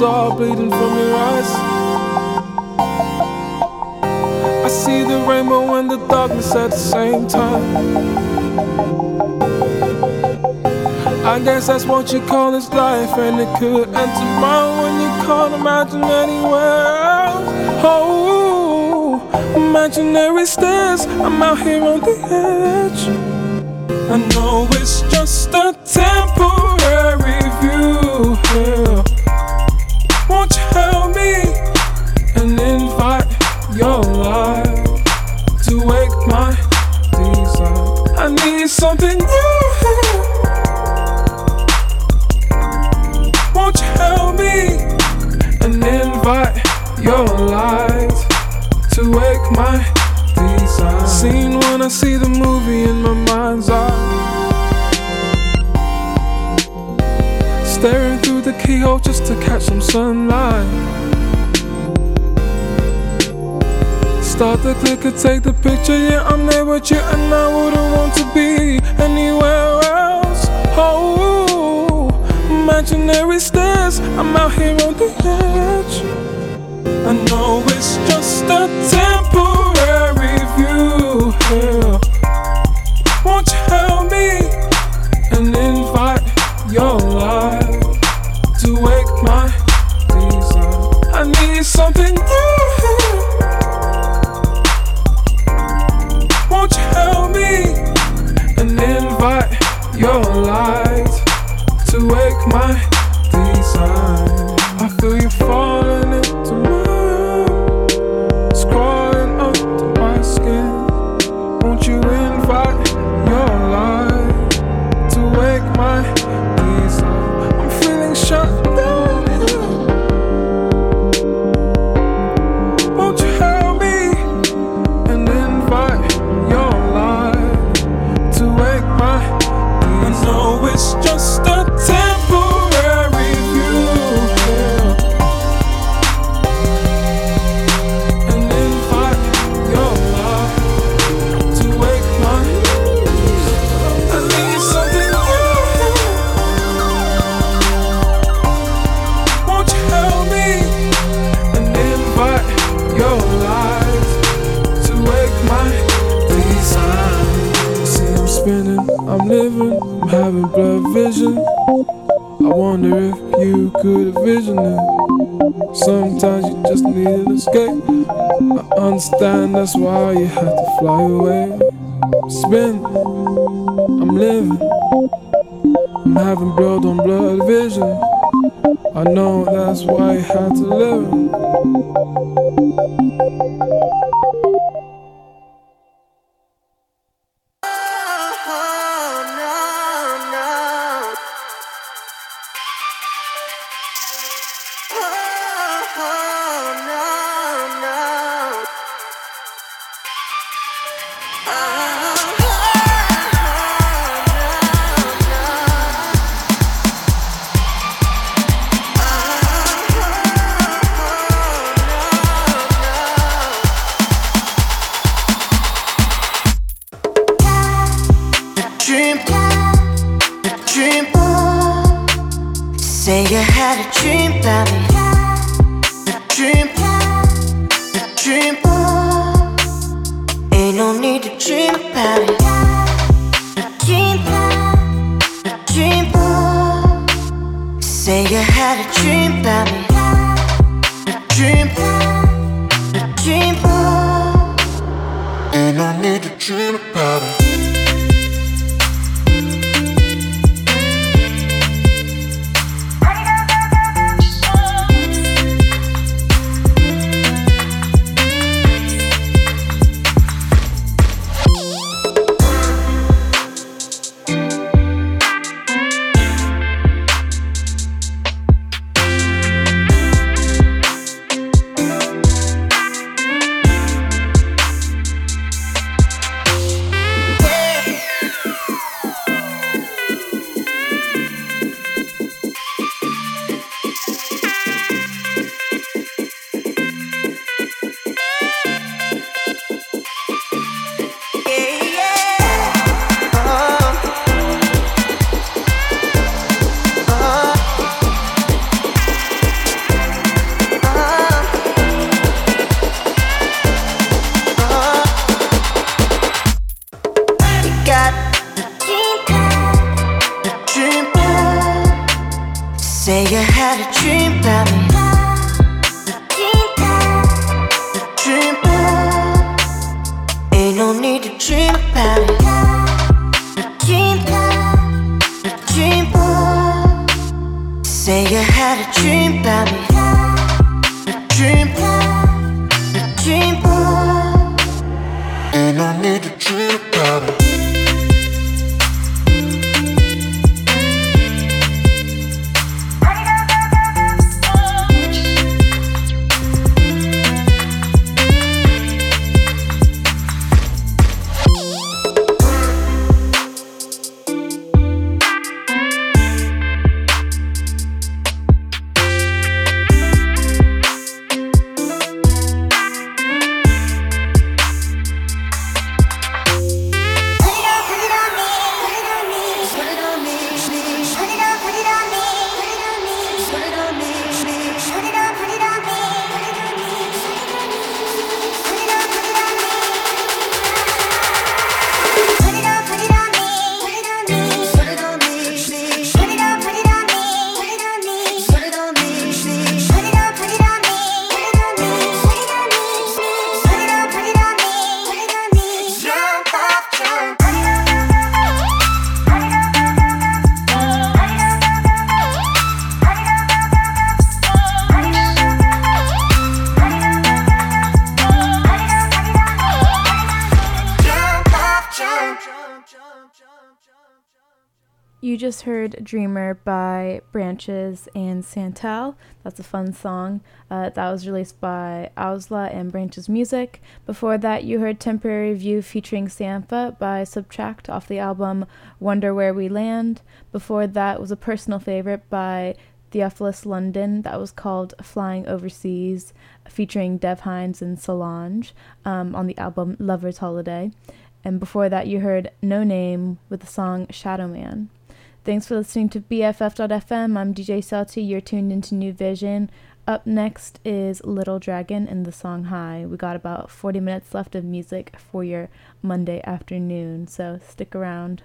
All bleeding from your eyes. I see the rainbow and the darkness at the same time. I guess that's what you call this life, and it could end tomorrow, and you can't imagine anywhere else. Oh, imaginary stairs, I'm out here on the edge. I know it's just a temporary view, girl. Won't you help me and invite your light to wake my desire? I need something new. Won't you help me and invite your light to wake my desire? Seen when I see the movie in my mind's eye. staring through the keyhole just to catch some sunlight. Start the clicker, take the picture, yeah, I'm there with you, and I wouldn't want to be anywhere else. Oh, imaginary stairs, I'm out here on the edge. I know it's just a temporary view, yeah. Won't you help me and invite your life to wake my desire? I need something new. Won't you help me and invite your light to wake my desire? I feel you falling into mine, scrawling under my skin. Won't you invite your light to wake my desire? Shut down. Won't you help me and invite your light to wake my dreams? I know it's just a temporary view, and invite your light to wake my dreams. I need something new. Your life to wake my desire. See, I'm spinning, I'm living, I'm having blurred vision. I wonder if you could envision it. Sometimes you just need an escape. I understand that's why you have to fly away. I'm spinning, I'm living, I'm having blood on blood vision. I know that's why you have to live. You just heard Dreamer by Branches and Santel. That's a fun song. That was released by Ausla and Branches Music. Before that, you heard Temporary View featuring Sampa by Subtract off the album Wonder Where We Land. Before that was a personal favorite by Theophilus London. That was called Flying Overseas, featuring Dev Hines and Solange on the album Lover's Holiday. And before that, you heard No Name with the song Shadow Man. Thanks for listening to BFF.FM. I'm DJ Salty. You're tuned into New Vision. Up next is Little Dragon and the song High. We got about 40 minutes left of music for your Monday afternoon, so stick around.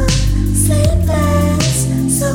Sleepless, so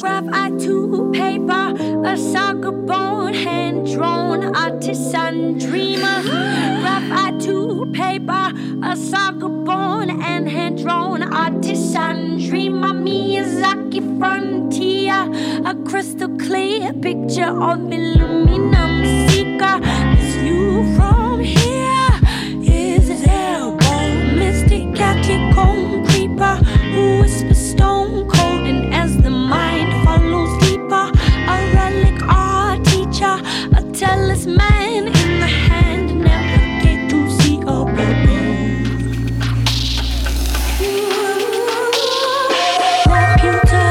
Graph I to paper, a soccer bone, hand drawn, artisan dreamer. Graph I to paper, a soccer bone, and hand drawn, artisan dreamer. Miyazaki frontier, a crystal clear picture of aluminum seeker. It's you from here. Is elbow mystic catacomb creeper who whispers stone cold, and as the mind follows deeper, a relic art teacher, a talisman in the hand, navigate to see a baby. Laputa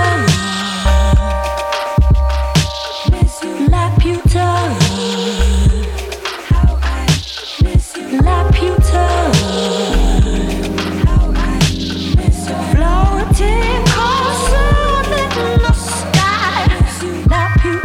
love, miss you, Laputa love, how I miss you, Laputa love, how I miss you, floating.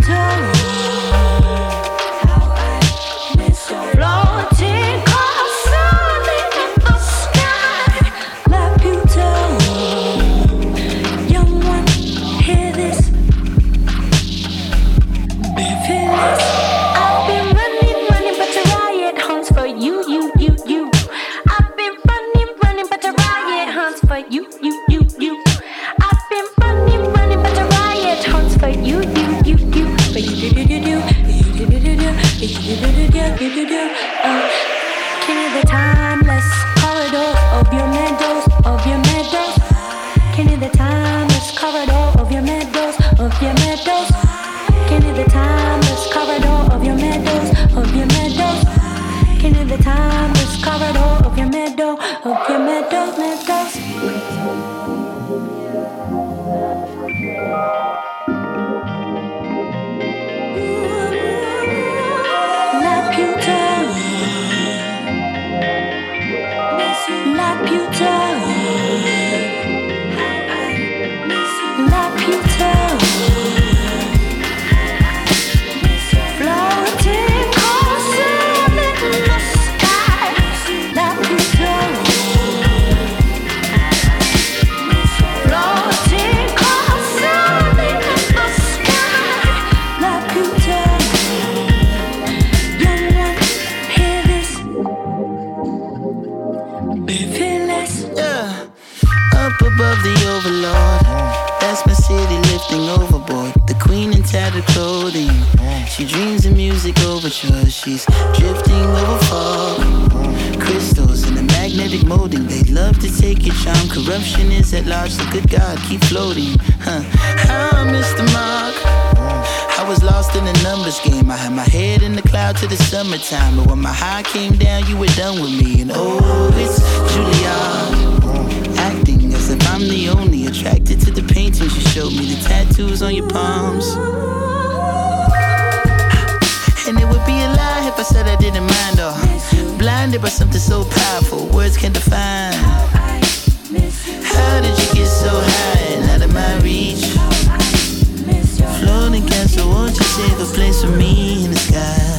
Summertime, but when my high came down, you were done with me. And oh, it's Juilliard, acting as if I'm the only attracted to the paintings you showed me, the tattoos on your palms. And it would be a lie if I said I didn't mind, or blinded by something so powerful words can't define. How did you get so high and out of my reach? Floating castle, won't you save a place for me in the sky?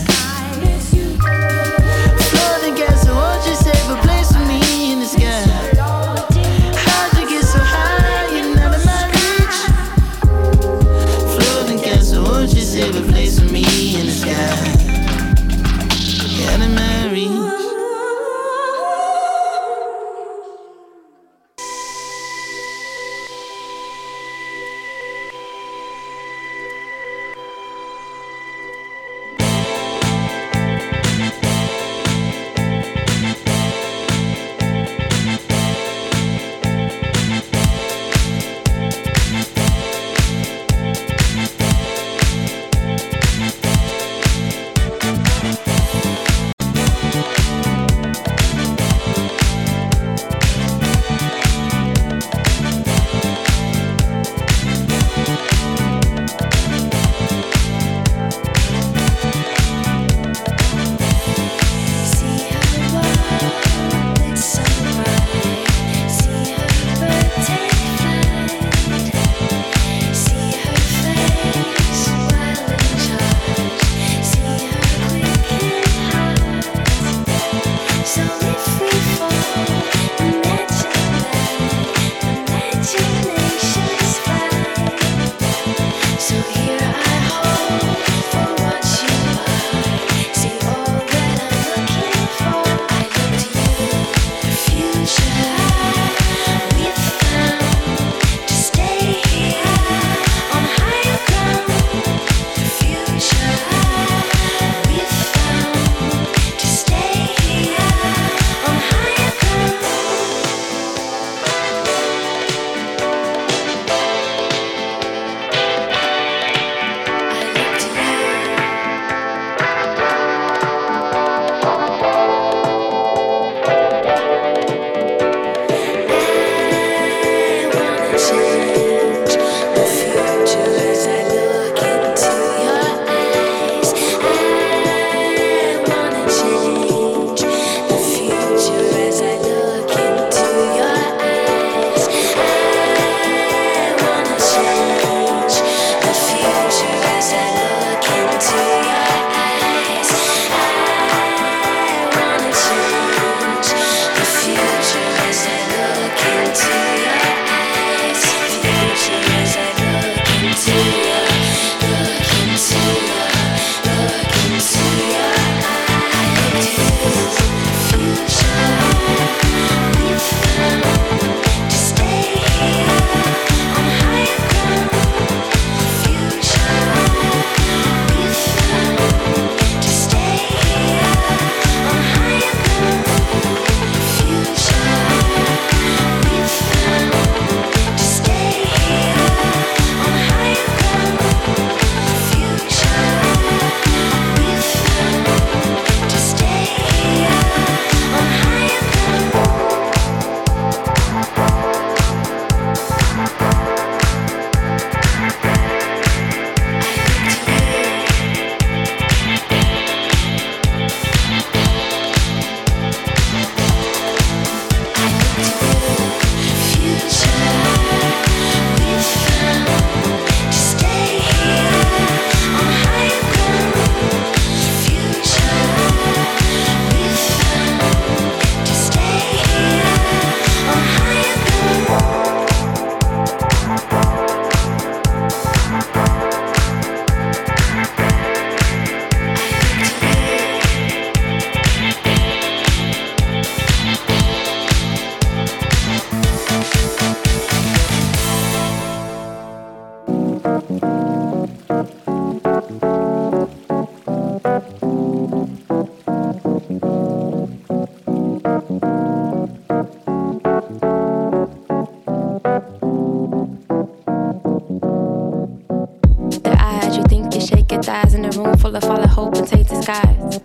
full of all the hope and take the skies.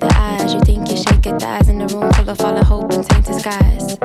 The eyes, you think you shake at the eyes in the room full of all the hope and take the skies.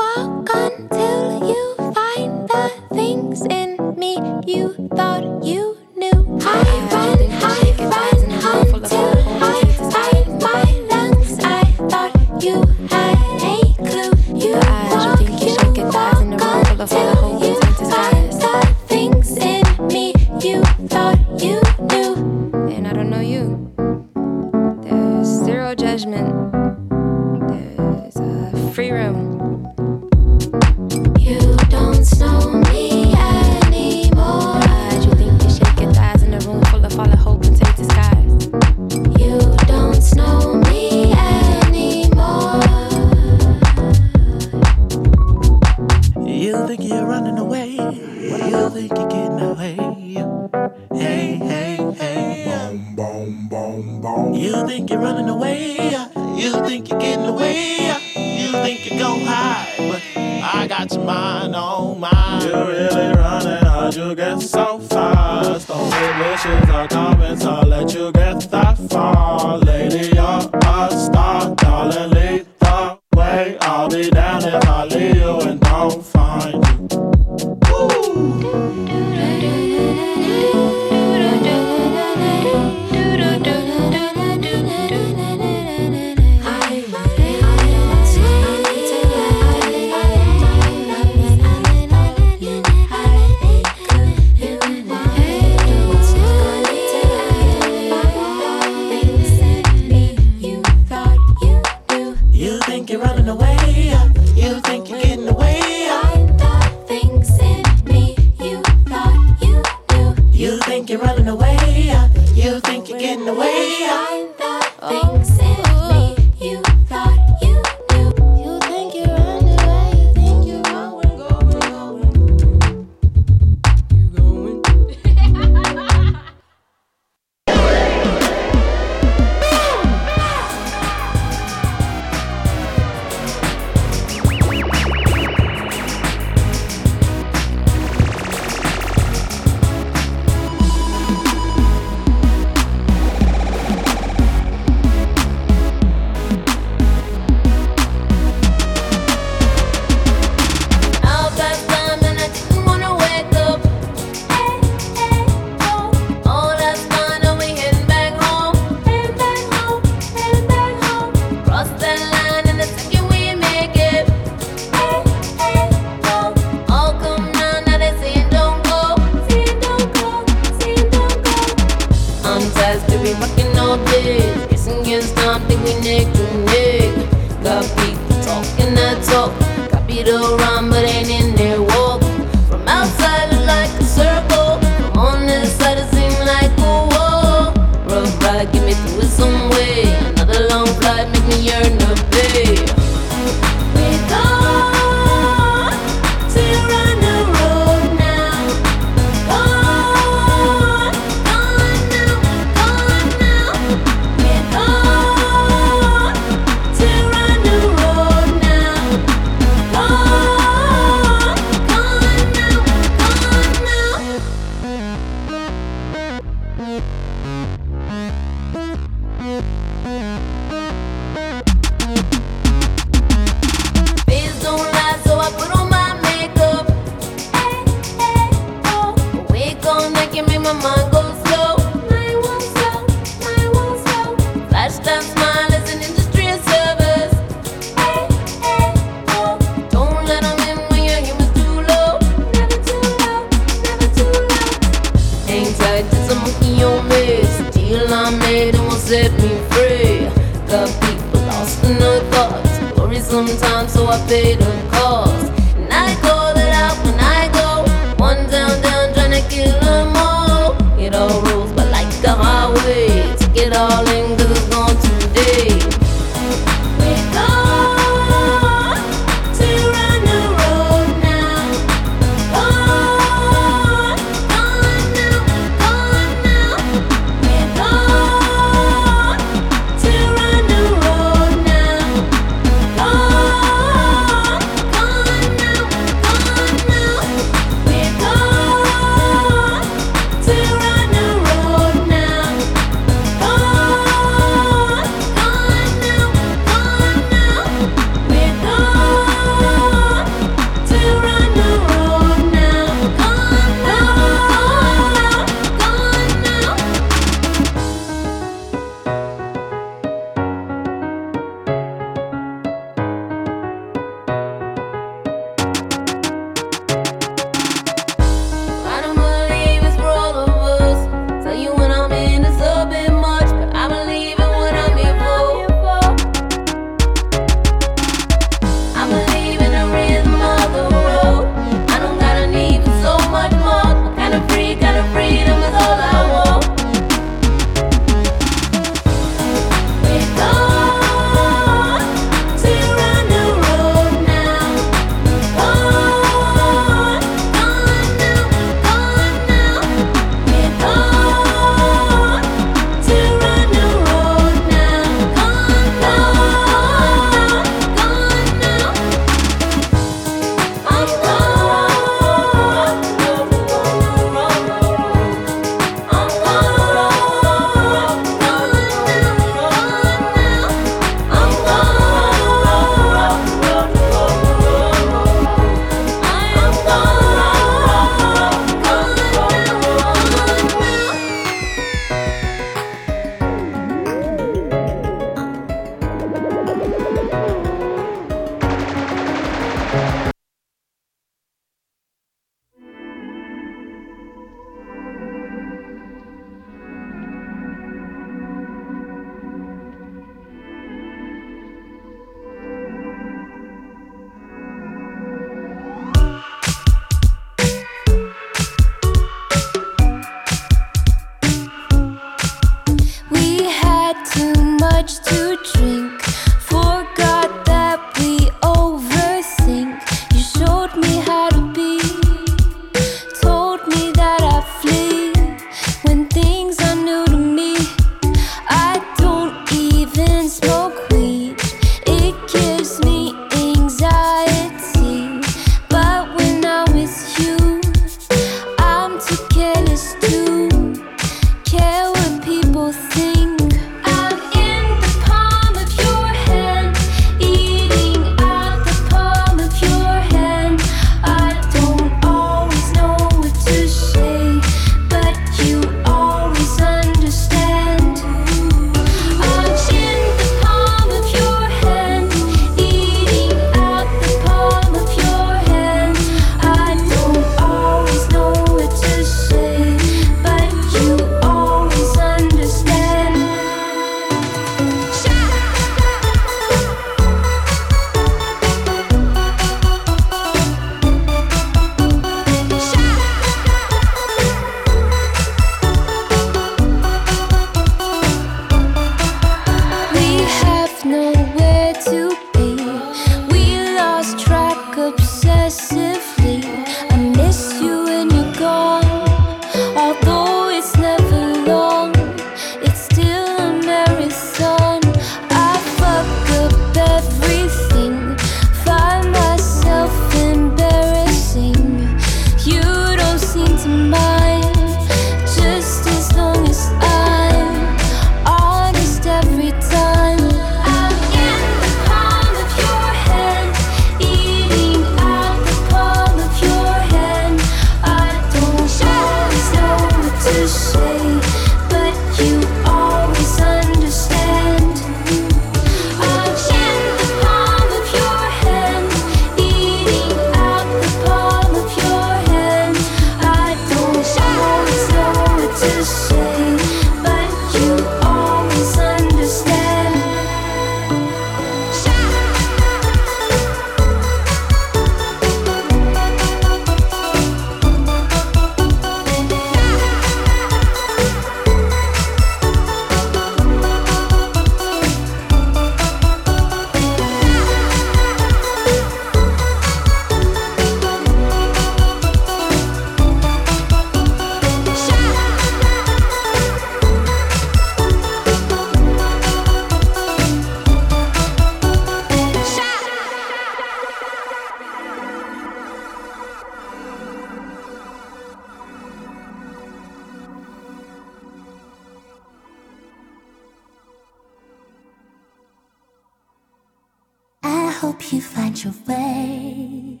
hope you find your way.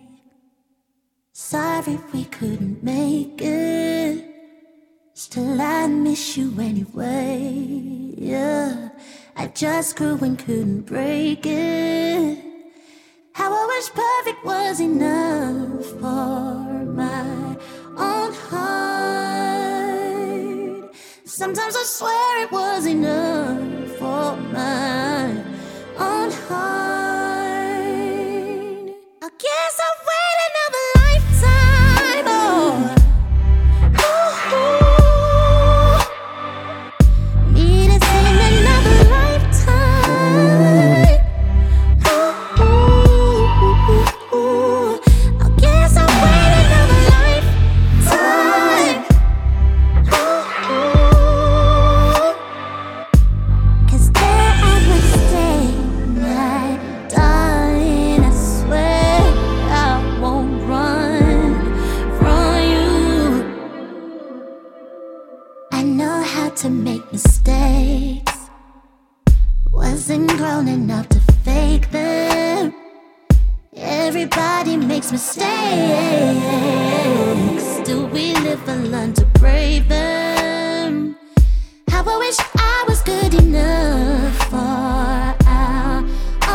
Sorry we couldn't make it. Still I miss you anyway. Yeah, I just grew and couldn't break it. How I wish perfect was enough for my own heart. Sometimes I swear it was enough for my own heart. I guess I waited another lifetime. Oh, ooh, ooh. Me to take another lifetime. Ooh, ooh, ooh, ooh. I guess I waited another lifetime. Ooh, ooh. 'Cause there I would stay my darling. I swear I won't run from you. I know how to make mistakes. Wasn't grown enough to fake them. Everybody makes mistakes. Do we live and learn to brave them? How I wish I was good enough for our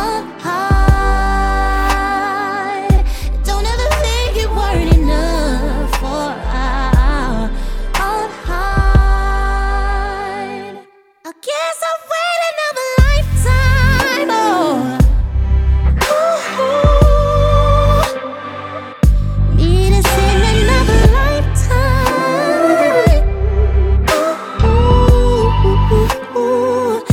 own heart. Don't ever think you weren't enough for our own heart. I guess I'll wait another lifetime. Oh, ooh, ooh. Me to sing another lifetime. Oh, ooh, ooh, ooh, ooh.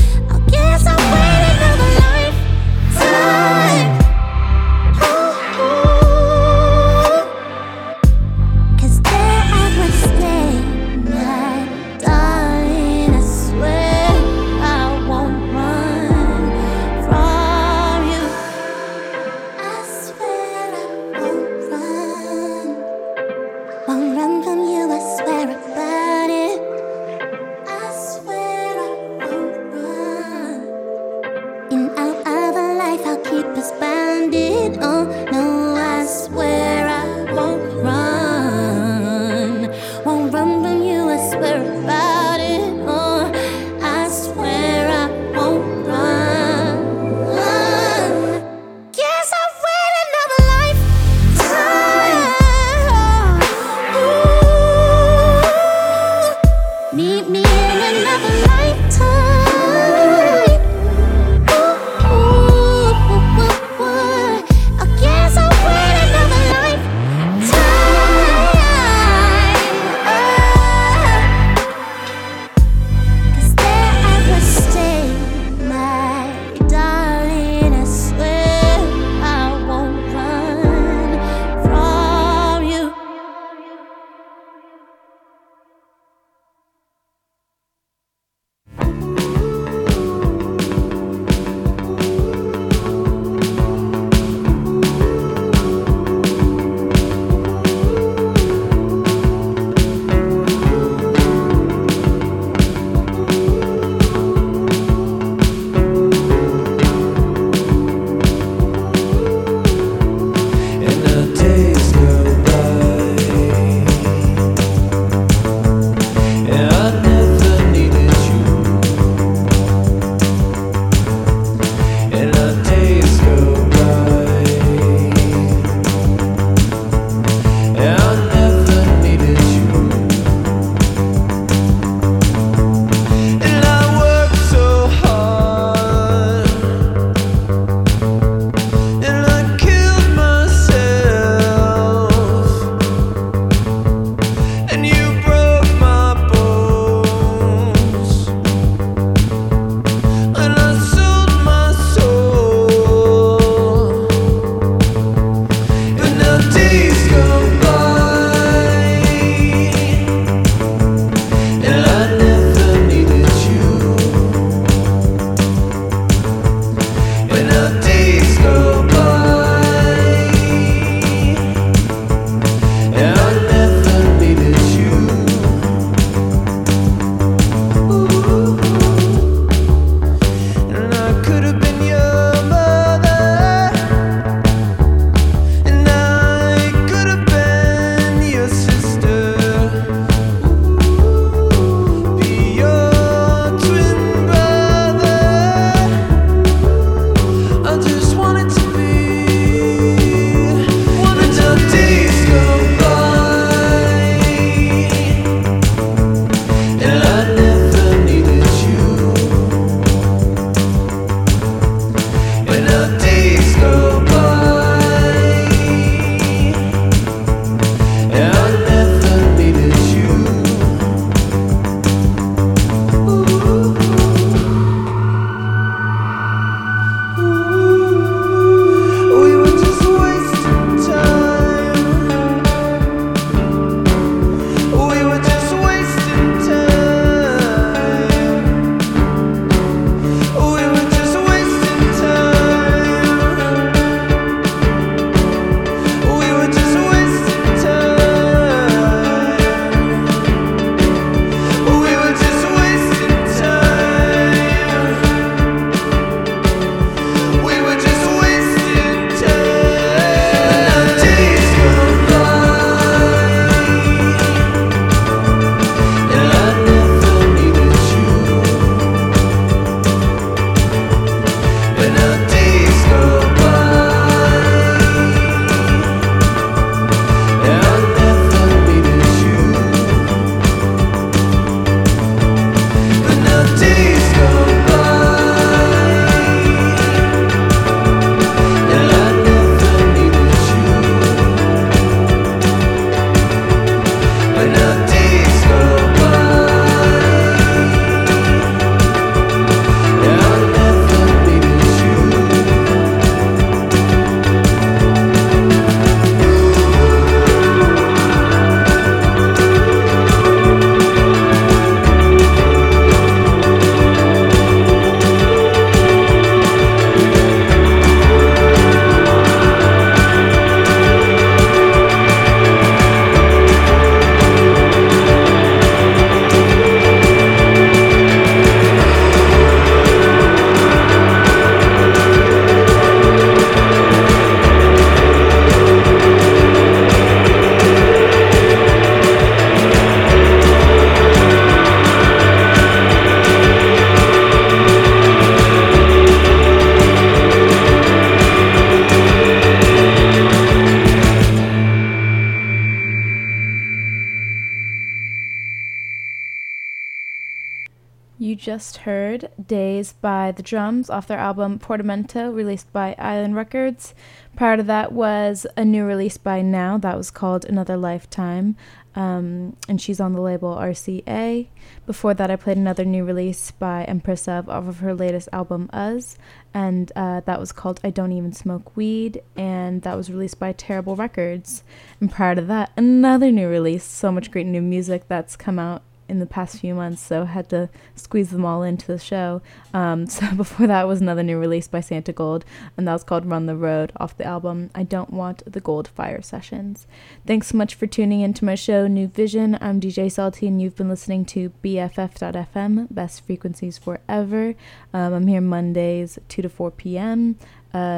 just heard Days by The Drums off their album Portamento, released by Island Records. Prior to that was a new release by Now that was called Another Lifetime, and she's on the label RCA. Before that I played another new release by Empress Of off of her latest album Uz, and that was called I Don't Even Smoke Weed, and that was released by Terrible Records. And prior to that, another new release. So much great new music that's come out in the past few months, so had to squeeze them all into the show. So before that was another new release by Santa Gold, and that was called Run the Road off the album I Don't Want the Gold Fire Sessions. Thanks so much for tuning into my show, New Vision. I'm DJ Salty, and you've been listening to BFF.FM, Best Frequencies Forever. I'm here Mondays 2 to 4 p.m.,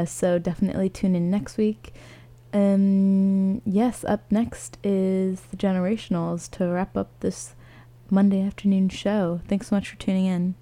so definitely tune in next week. Yes, up next is The Generationals to wrap up this Monday afternoon show. Thanks so much for tuning in.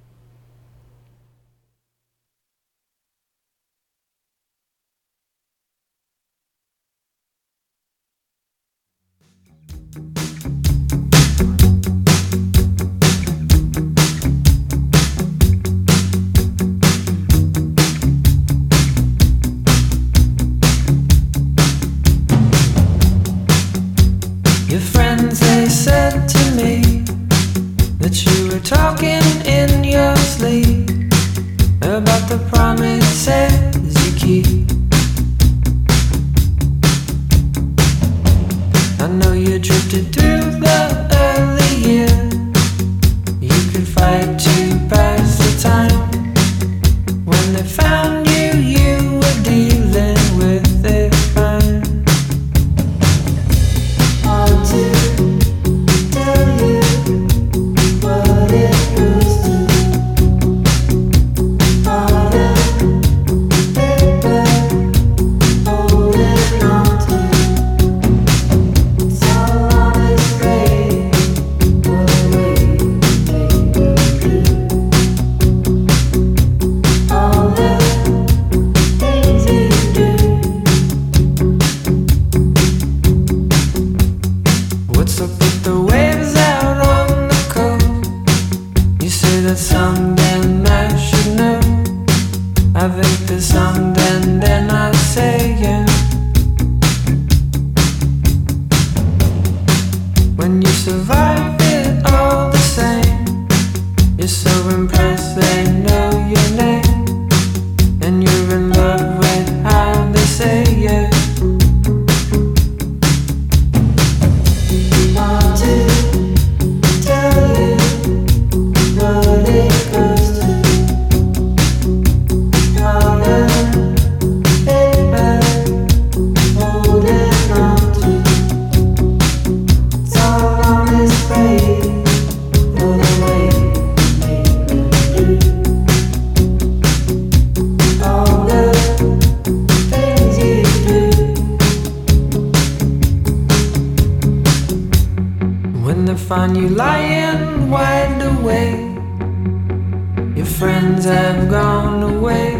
Your friends, they said to me that you were talking in your sleep about the promises you keep. I know you drifted through the early years. You could fight to pass the time. When they found you, you were dealing with it fine. All too. Friends have gone away.